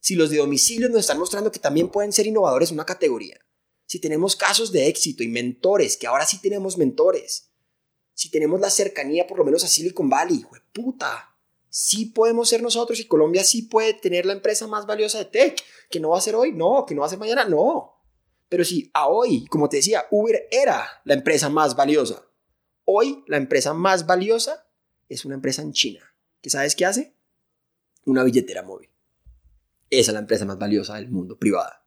si los de domicilio nos están mostrando que también pueden ser innovadores en una categoría, si tenemos casos de éxito y mentores, que ahora sí tenemos mentores, si tenemos la cercanía por lo menos a Silicon Valley, hijo de puta. Sí podemos ser nosotros, y Colombia sí puede tener la empresa más valiosa de tech, que no va a ser hoy, no, que no va a ser mañana, no. Pero si a hoy, como te decía, Uber era la empresa más valiosa, hoy la empresa más valiosa es una empresa en China, que ¿sabes qué hace? Una billetera móvil. Esa es la empresa más valiosa del mundo, privada,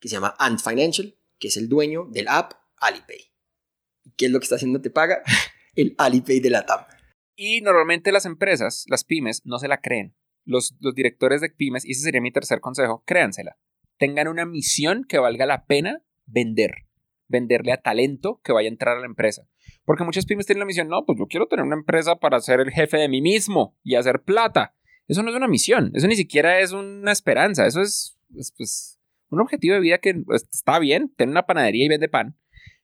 que se llama Ant Financial, que es el dueño del app Alipay. ¿Qué es lo que está haciendo Te Paga? El Alipay de la TAM. Y normalmente las empresas, las pymes, no se la creen. Los directores de pymes, y ese sería mi tercer consejo, créansela. Tengan una misión que valga la pena vender. Venderle a talento que vaya a entrar a la empresa. Porque muchas pymes tienen la misión, no, pues yo quiero tener una empresa para ser el jefe de mí mismo y hacer plata. Eso no es una misión, eso ni siquiera es una esperanza, eso es pues, un objetivo de vida que está bien, tener una panadería y vende pan.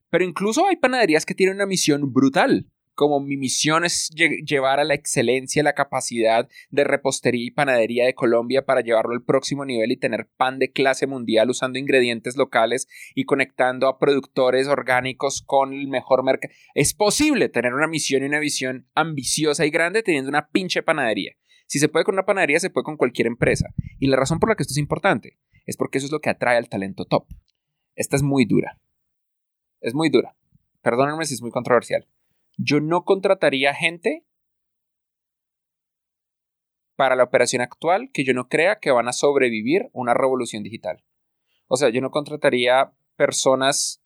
Pero incluso hay panaderías que tienen una misión brutal. como mi misión es llevar a la excelencia la capacidad de repostería y panadería de Colombia para llevarlo al próximo nivel y tener pan de clase mundial usando ingredientes locales y conectando a productores orgánicos con el mejor mercado. Es posible tener una misión y una visión ambiciosa y grande teniendo una pinche panadería. Si se puede con una panadería, se puede con cualquier empresa. Y la razón por la que esto es importante es porque eso es lo que atrae al talento top. Esta es muy dura. Es muy dura. Perdónenme si es muy controversial. Yo no contrataría gente para la operación actual que yo no crea que van a sobrevivir una revolución digital. O sea, yo no contrataría personas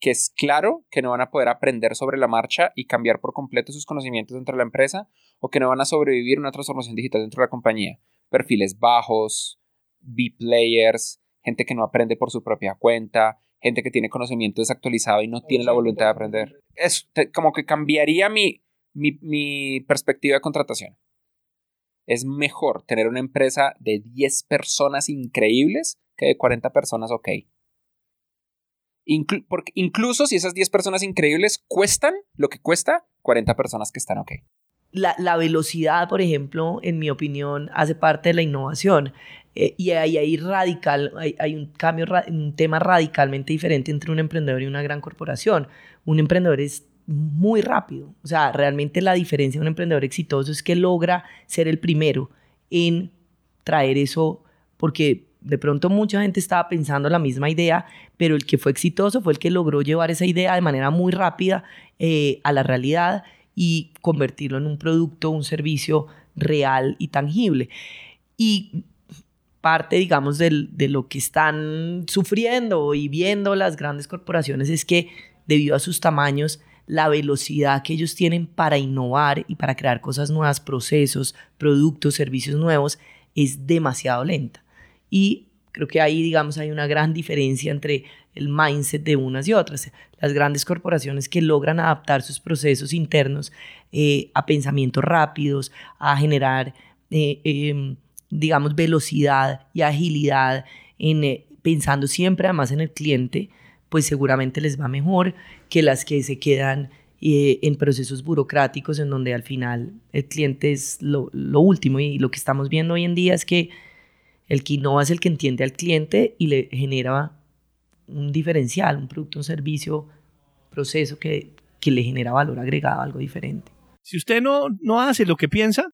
que es claro que no van a poder aprender sobre la marcha y cambiar por completo sus conocimientos dentro de la empresa, o que no van a sobrevivir una transformación digital dentro de la compañía. Perfiles bajos, B-players, gente que no aprende por su propia cuenta, gente que tiene conocimiento desactualizado y no tiene la voluntad de aprender. Eso, como que cambiaría mi perspectiva de contratación. Es mejor tener una empresa de 10 personas increíbles que de 40 personas, ok. Incluso si esas 10 personas increíbles cuestan lo que cuesta 40 personas que están ok. La velocidad, por ejemplo, en mi opinión, hace parte de la innovación. Y ahí hay un cambio, un tema radicalmente diferente entre un emprendedor y una gran corporación. Un emprendedor es muy rápido. O sea, realmente la diferencia de un emprendedor exitoso es que logra ser el primero en traer eso, porque de pronto mucha gente estaba pensando la misma idea, pero el que fue exitoso fue el que logró llevar esa idea de manera muy rápida a la realidad y convertirlo en un producto, un servicio real y tangible. Y parte, digamos, de lo que están sufriendo y viendo las grandes corporaciones es que, debido a sus tamaños, la velocidad que ellos tienen para innovar y para crear cosas nuevas, procesos, productos, servicios nuevos, es demasiado lenta. Y creo que ahí, digamos, hay una gran diferencia entre el mindset de unas y otras. Las grandes corporaciones que logran adaptar sus procesos internos a pensamientos rápidos, a generar digamos, velocidad y agilidad, pensando siempre además en el cliente, pues seguramente les va mejor que las que se quedan en procesos burocráticos en donde al final el cliente es lo último. Y lo que estamos viendo hoy en día es que el que innova es el que entiende al cliente y le genera un diferencial, un producto, un servicio, proceso que le genera valor agregado, algo diferente. Si usted no hace lo que piensa,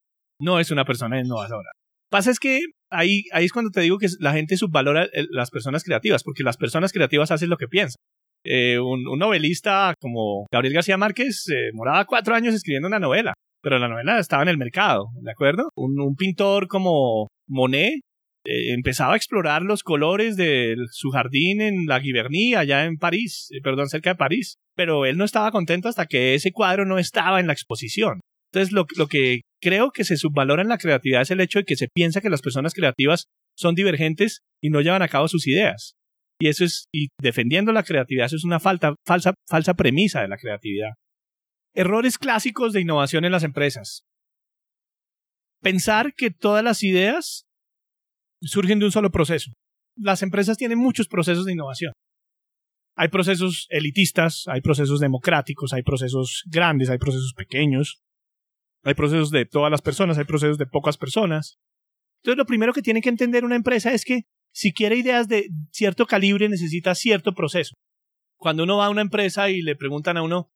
no es una persona innovadora. Pasa es que ahí es cuando te digo que la gente subvalora las personas creativas, porque las personas creativas hacen lo que piensan. Un novelista como Gabriel García Márquez moraba 4 años escribiendo una novela, pero la novela estaba en el mercado, ¿de acuerdo? Un pintor como Monet empezaba a explorar los colores de su jardín en la Giverny, allá en París, cerca de París, pero él no estaba contento hasta que ese cuadro no estaba en la exposición. Entonces, lo que creo que se subvalora en la creatividad es el hecho de que se piensa que las personas creativas son divergentes y no llevan a cabo sus ideas. Y eso es, y defendiendo la creatividad, eso es una falsa premisa de la creatividad. Errores clásicos de innovación en las empresas. Pensar que todas las ideas surgen de un solo proceso. Las empresas tienen muchos procesos de innovación. Hay procesos elitistas, hay procesos democráticos, hay procesos grandes, hay procesos pequeños. Hay procesos de todas las personas, hay procesos de pocas personas. Entonces, lo primero que tiene que entender una empresa es que si quiere ideas de cierto calibre, necesita cierto proceso. Cuando uno va a una empresa y le preguntan a uno,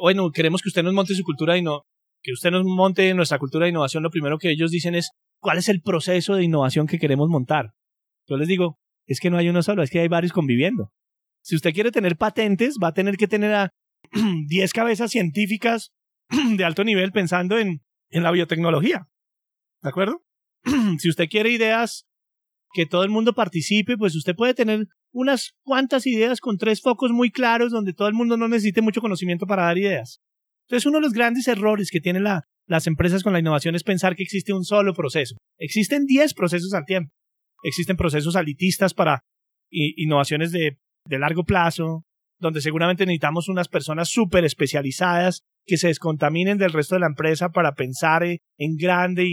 bueno, queremos que usted nos monte su cultura de innovación, que usted nos monte nuestra cultura de innovación, lo primero que ellos dicen es, ¿cuál es el proceso de innovación que queremos montar? Yo les digo, es que no hay uno solo, es que hay varios conviviendo. Si usted quiere tener patentes, va a tener que tener a 10 cabezas científicas de alto nivel pensando en la biotecnología, ¿de acuerdo? Si usted quiere ideas que todo el mundo participe, pues usted puede tener unas cuantas ideas con 3 focos muy claros donde todo el mundo no necesite mucho conocimiento para dar ideas. Entonces, uno de los grandes errores que tienen las empresas con la innovación es pensar que existe un solo proceso. Existen 10 procesos al tiempo. Existen procesos alitistas para innovaciones de largo plazo, donde seguramente necesitamos unas personas súper especializadas que se descontaminen del resto de la empresa para pensar en grande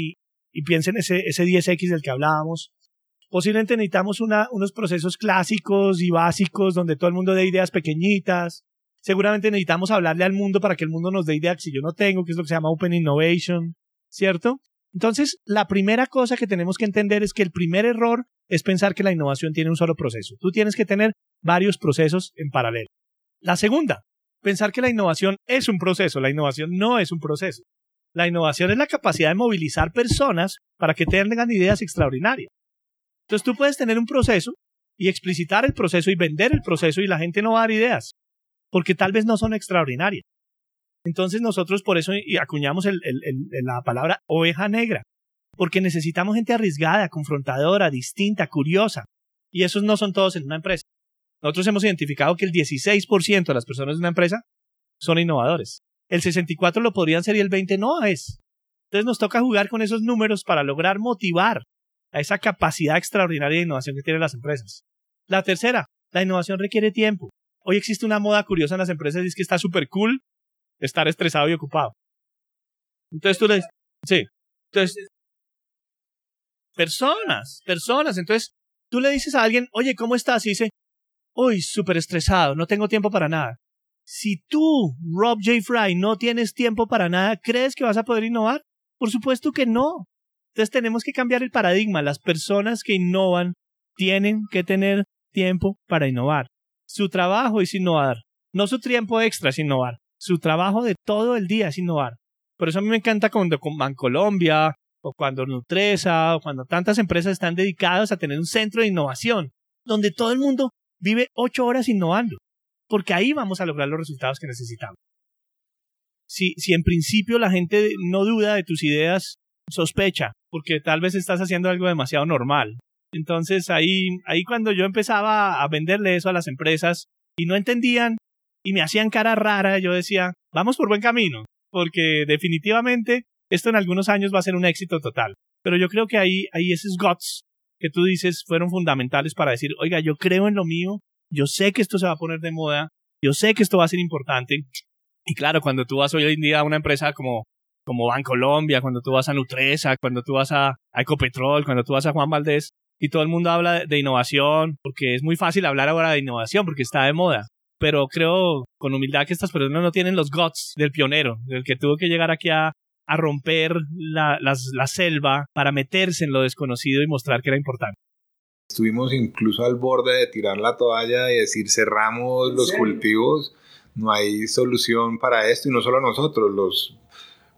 y piensen ese 10X del que hablábamos. Posiblemente necesitamos unos procesos clásicos y básicos donde todo el mundo dé ideas pequeñitas. Seguramente necesitamos hablarle al mundo para que el mundo nos dé ideas si yo no tengo, que es lo que se llama Open Innovation, ¿cierto? Entonces, la primera cosa que tenemos que entender es que el primer error es pensar que la innovación tiene un solo proceso. Tú tienes que tener varios procesos en paralelo. La segunda, pensar que la innovación es un proceso. La innovación no es un proceso. La innovación es la capacidad de movilizar personas para que tengan ideas extraordinarias. Entonces tú puedes tener un proceso y explicitar el proceso y vender el proceso y la gente no va a dar ideas porque tal vez no son extraordinarias. Entonces nosotros por eso acuñamos la palabra oveja negra, porque necesitamos gente arriesgada, confrontadora, distinta, curiosa, y esos no son todos en una empresa. Nosotros hemos identificado que el 16% de las personas de una empresa son innovadores. El 64% lo podrían ser y el 20% no es. Entonces nos toca jugar con esos números para lograr motivar a esa capacidad extraordinaria de innovación que tienen las empresas. La tercera, la innovación requiere tiempo. Hoy existe una moda curiosa en las empresas y es que está súper cool estar estresado y ocupado. Entonces tú le dices, sí, entonces personas, entonces tú le dices a alguien, oye, ¿cómo estás? Y dice, uy, súper estresado, no tengo tiempo para nada. Si tú, Rob J. Fry, no tienes tiempo para nada, ¿crees que vas a poder innovar? Por supuesto que no. Entonces tenemos que cambiar el paradigma. Las personas que innovan tienen que tener tiempo para innovar. Su trabajo es innovar. No su tiempo extra es innovar. Su trabajo de todo el día es innovar. Por eso a mí me encanta cuando con Bancolombia, o cuando Nutresa, o cuando tantas empresas están dedicadas a tener un centro de innovación, donde todo el mundo vive 8 horas innovando, porque ahí vamos a lograr los resultados que necesitamos. Si en principio la gente no duda de tus ideas, sospecha, porque tal vez estás haciendo algo demasiado normal. Entonces ahí cuando yo empezaba a venderle eso a las empresas y no entendían y me hacían cara rara, yo decía, vamos por buen camino, porque definitivamente esto en algunos años va a ser un éxito total. Pero yo creo que ahí esos guts que tú dices fueron fundamentales para decir, oiga, yo creo en lo mío, yo sé que esto se va a poner de moda, yo sé que esto va a ser importante. Y claro, cuando tú vas hoy en día a una empresa como Bancolombia, cuando tú vas a Nutresa, cuando tú vas a Ecopetrol, cuando tú vas a Juan Valdés, y todo el mundo habla de innovación, porque es muy fácil hablar ahora de innovación, porque está de moda. Pero creo con humildad que estas personas no tienen los guts del pionero, del que tuvo que llegar aquí a romper la selva para meterse en lo desconocido y mostrar que era importante. Estuvimos incluso al borde de tirar la toalla y decir, cerramos los cultivos, no hay solución para esto, y no solo nosotros,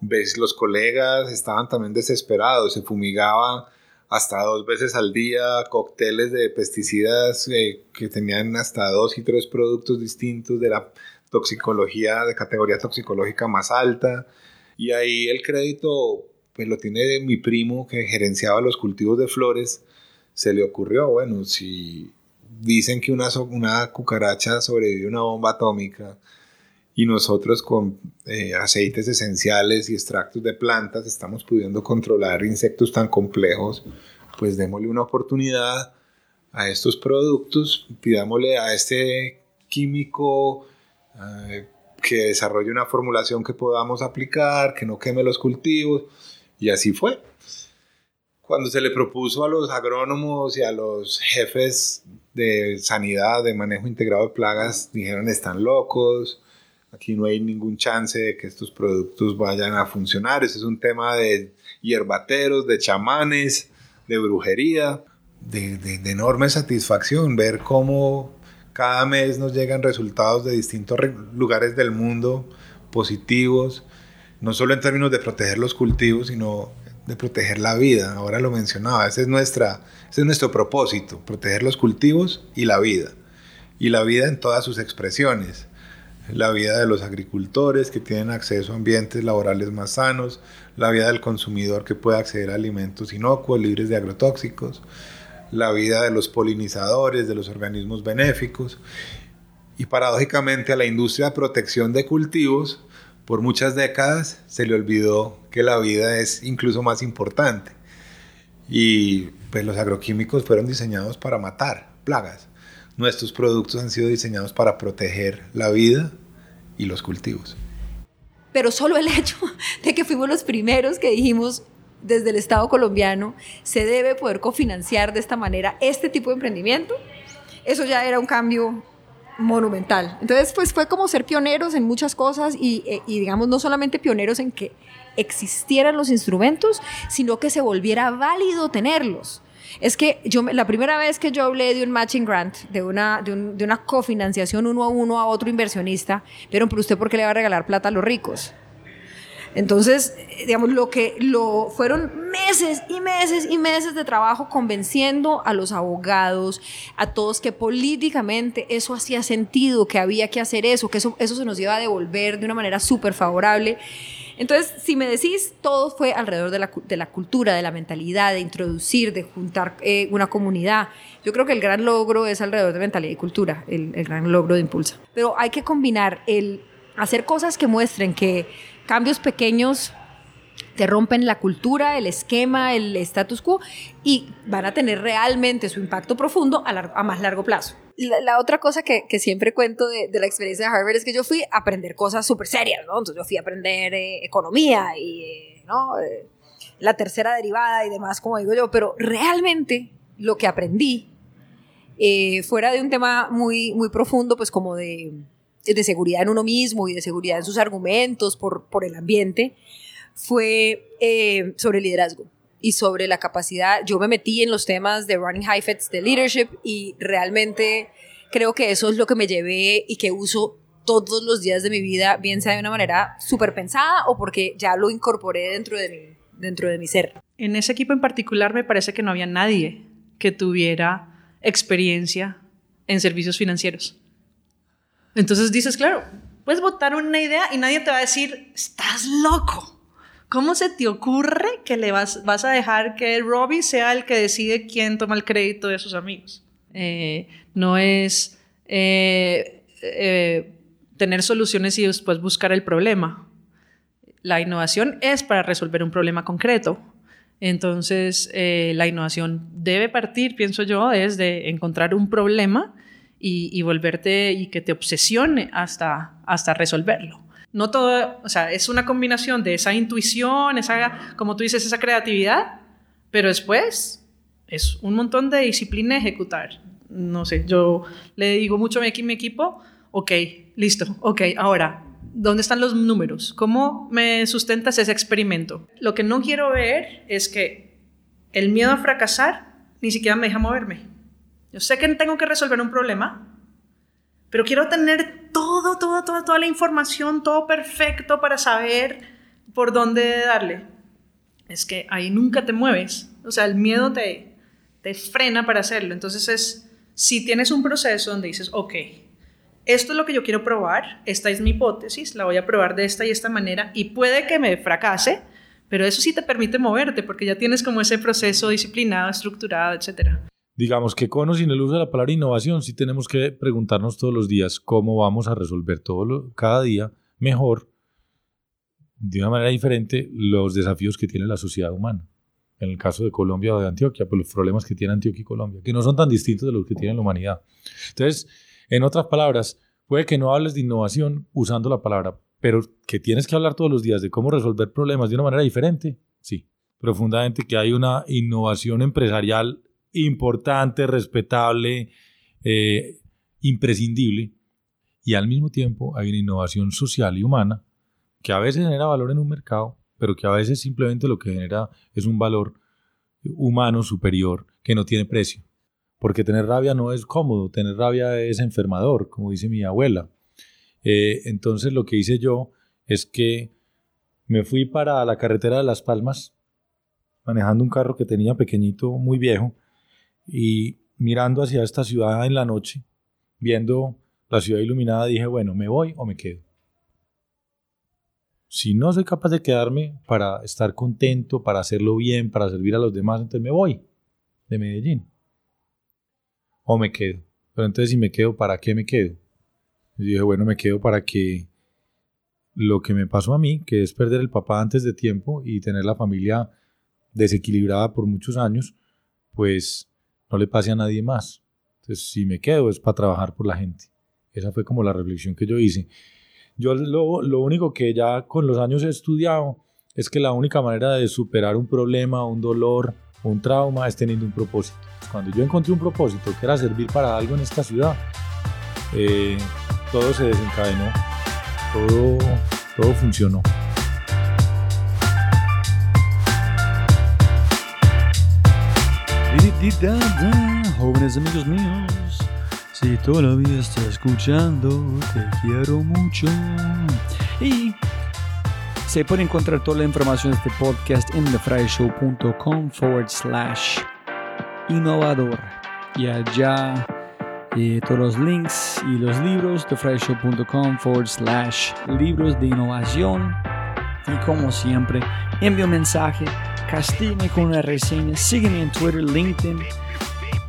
los colegas estaban también desesperados, se fumigaba hasta 2 veces al día, cócteles de pesticidas que tenían hasta 2 y 3 productos distintos de la toxicología, de categoría toxicológica más alta. Y ahí el crédito pues lo tiene mi primo que gerenciaba los cultivos de flores. Se le ocurrió, bueno, si dicen que una cucaracha sobrevive a una bomba atómica y nosotros con aceites esenciales y extractos de plantas estamos pudiendo controlar insectos tan complejos, pues démosle una oportunidad a estos productos, pidámosle a este químico que desarrolle una formulación que podamos aplicar, que no queme los cultivos, y así fue. Cuando se le propuso a los agrónomos y a los jefes de sanidad, de manejo integrado de plagas, dijeron, están locos, aquí no hay ningún chance de que estos productos vayan a funcionar, ese es un tema de hierbateros, de chamanes, de brujería, de enorme satisfacción ver cómo cada mes nos llegan resultados de distintos lugares del mundo positivos, no solo en términos de proteger los cultivos, sino de proteger la vida. Ahora lo mencionaba, ese es nuestro propósito, proteger los cultivos y la vida en todas sus expresiones. La vida de los agricultores que tienen acceso a ambientes laborales más sanos, la vida del consumidor que puede acceder a alimentos inocuos, libres de agrotóxicos, la vida de los polinizadores, de los organismos benéficos, y paradójicamente a la industria de protección de cultivos por muchas décadas se le olvidó que la vida es incluso más importante, y pues los agroquímicos fueron diseñados para matar plagas, nuestros productos han sido diseñados para proteger la vida y los cultivos. Pero solo el hecho de que fuimos los primeros que dijimos desde el Estado colombiano, se debe poder cofinanciar de esta manera este tipo de emprendimiento. Eso ya era un cambio monumental. Entonces, pues fue como ser pioneros en muchas cosas y digamos, no solamente pioneros en que existieran los instrumentos, sino que se volviera válido tenerlos. Es que yo, la primera vez que yo hablé de un matching grant, de una cofinanciación uno a uno a otro inversionista, vieron, pero usted ¿por qué le va a regalar plata a los ricos? Entonces, digamos, fueron meses y meses y meses de trabajo convenciendo a los abogados, a todos, que políticamente eso hacía sentido, que había que hacer eso, que eso se nos iba a devolver de una manera súper favorable. Entonces, si me decís, todo fue alrededor de la cultura, de la mentalidad, de introducir, de juntar una comunidad. Yo creo que el gran logro es alrededor de mentalidad y cultura, el gran logro de Impulsa. Pero hay que combinar el hacer cosas que muestren que cambios pequeños te rompen la cultura, el esquema, el status quo, y van a tener realmente su impacto profundo a más largo plazo. La otra cosa que siempre cuento de la experiencia de Harvard es que yo fui a aprender cosas súper serias, ¿no? Entonces yo fui a aprender economía y ¿no? La tercera derivada y demás, como digo yo, pero realmente lo que aprendí, fuera de un tema muy, muy profundo, pues como de seguridad en uno mismo y de seguridad en sus argumentos por el ambiente, fue sobre liderazgo y sobre la capacidad. Yo me metí en los temas de Running Heifetz, de leadership, y realmente creo que eso es lo que me llevé y que uso todos los días de mi vida, bien sea de una manera súper pensada o porque ya lo incorporé dentro de mi ser. En ese equipo en particular me parece que no había nadie que tuviera experiencia en servicios financieros. Entonces dices, claro, puedes botar una idea y nadie te va a decir, estás loco. ¿Cómo se te ocurre que vas a dejar que Robbie sea el que decide quién toma el crédito de sus amigos? No es tener soluciones y después buscar el problema. La innovación es para resolver un problema concreto. Entonces, la innovación debe partir, pienso yo, desde encontrar un problema y volverte y que te obsesione hasta resolverlo. No todo, o sea, es una combinación de esa intuición, esa, como tú dices, esa creatividad, pero después es un montón de disciplina ejecutar. No sé, yo le digo mucho a mi equipo, ok, listo, ok, ahora, ¿dónde están los números? ¿Cómo me sustentas ese experimento? Lo que no quiero ver es que el miedo a fracasar ni siquiera me deja moverme. Yo sé que tengo que resolver un problema, pero quiero tener toda la información, todo perfecto para saber por dónde darle. Es que ahí nunca te mueves. O sea, el miedo te frena para hacerlo. Entonces si tienes un proceso donde dices, ok, esto es lo que yo quiero probar, esta es mi hipótesis, la voy a probar de esta y esta manera, y puede que me fracase, pero eso sí te permite moverte, porque ya tienes como ese proceso disciplinado, estructurado, etcétera. Digamos que con o sin el uso de la palabra innovación, sí tenemos que preguntarnos todos los días cómo vamos a resolver cada día mejor, de una manera diferente, los desafíos que tiene la sociedad humana. En el caso de Colombia o de Antioquia, pues los problemas que tiene Antioquia y Colombia, que no son tan distintos de los que tiene la humanidad. Entonces, en otras palabras, puede que no hables de innovación usando la palabra, pero que tienes que hablar todos los días de cómo resolver problemas de una manera diferente, sí. Profundamente, que hay una innovación empresarial importante, respetable, imprescindible, y al mismo tiempo hay una innovación social y humana que a veces genera valor en un mercado, pero que a veces simplemente lo que genera es un valor humano superior que no tiene precio, porque tener rabia no es cómodo, tener rabia es enfermador, como dice mi abuela. Entonces lo que hice yo es que me fui para la carretera de Las Palmas manejando un carro que tenía pequeñito, muy viejo, y mirando hacia esta ciudad en la noche, viendo la ciudad iluminada, dije, bueno, ¿me voy o me quedo? Si no soy capaz de quedarme para estar contento, para hacerlo bien, para servir a los demás, entonces me voy de Medellín. O me quedo. Pero entonces si me quedo, ¿para qué me quedo? Y dije, bueno, me quedo para que lo que me pasó a mí, que es perder el papá antes de tiempo y tener la familia desequilibrada por muchos años, pues no le pase a nadie más. Entonces, si me quedo es para trabajar por la gente. Esa fue como la reflexión que yo hice. Yo lo único que ya con los años he estudiado es que la única manera de superar un problema, un dolor, un trauma es teniendo un propósito. Cuando yo encontré un propósito que era servir para algo en esta ciudad, todo se desencadenó, todo funcionó. Jóvenes amigos míos, si todavía estás escuchando, te quiero mucho. Y se puede encontrar toda la información de este podcast en thefryshow.com/innovador. Y allá todos los links y los libros, thefryshow.com/libros de innovación. Y como siempre, envío un mensaje, castígame con una reseña, sígueme en Twitter, LinkedIn,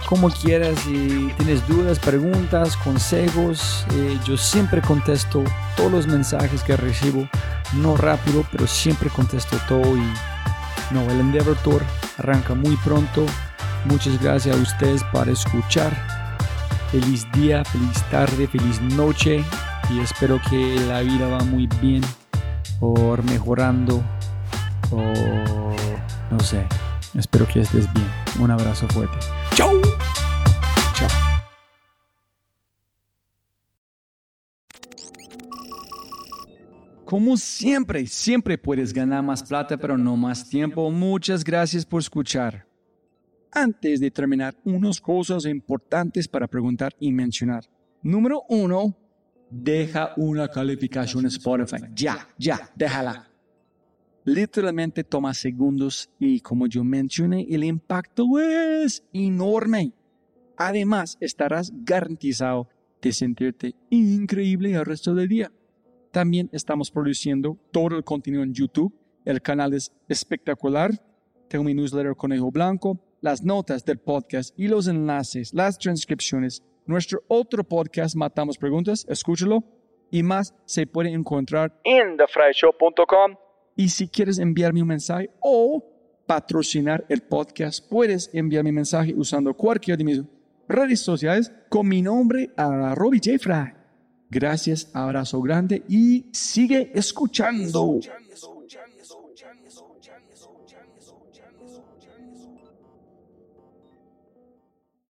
como quieras. Si tienes dudas, preguntas, consejos, yo siempre contesto todos los mensajes que recibo, no rápido, pero siempre contesto todo. Y no, el Endeavor Tour arranca muy pronto. Muchas gracias a ustedes por escuchar. Feliz día, feliz tarde, feliz noche, y espero que la vida va muy bien, o mejorando, o no sé. Espero que estés bien. Un abrazo fuerte. ¡Chao! ¡Chao! Como siempre, siempre puedes ganar más plata, pero no más tiempo. Muchas gracias por escuchar. Antes de terminar, unas cosas importantes para preguntar y mencionar. Número 1, deja una calificación en Spotify. Ya, déjala. Literalmente toma segundos y, como yo mencioné, el impacto es enorme. Además, estarás garantizado de sentirte increíble el resto del día. También estamos produciendo todo el contenido en YouTube. El canal es espectacular. Tengo mi newsletter Conejo Blanco, las notas del podcast y los enlaces, las transcripciones. Nuestro otro podcast, Matamos Preguntas, escúchalo. Y más se puede encontrar en thefryshow.com. Y si quieres enviarme un mensaje o patrocinar el podcast, puedes enviarme un mensaje usando cualquier de mis redes sociales con mi nombre, a Robbie J. Fry. Gracias, abrazo grande y sigue escuchando.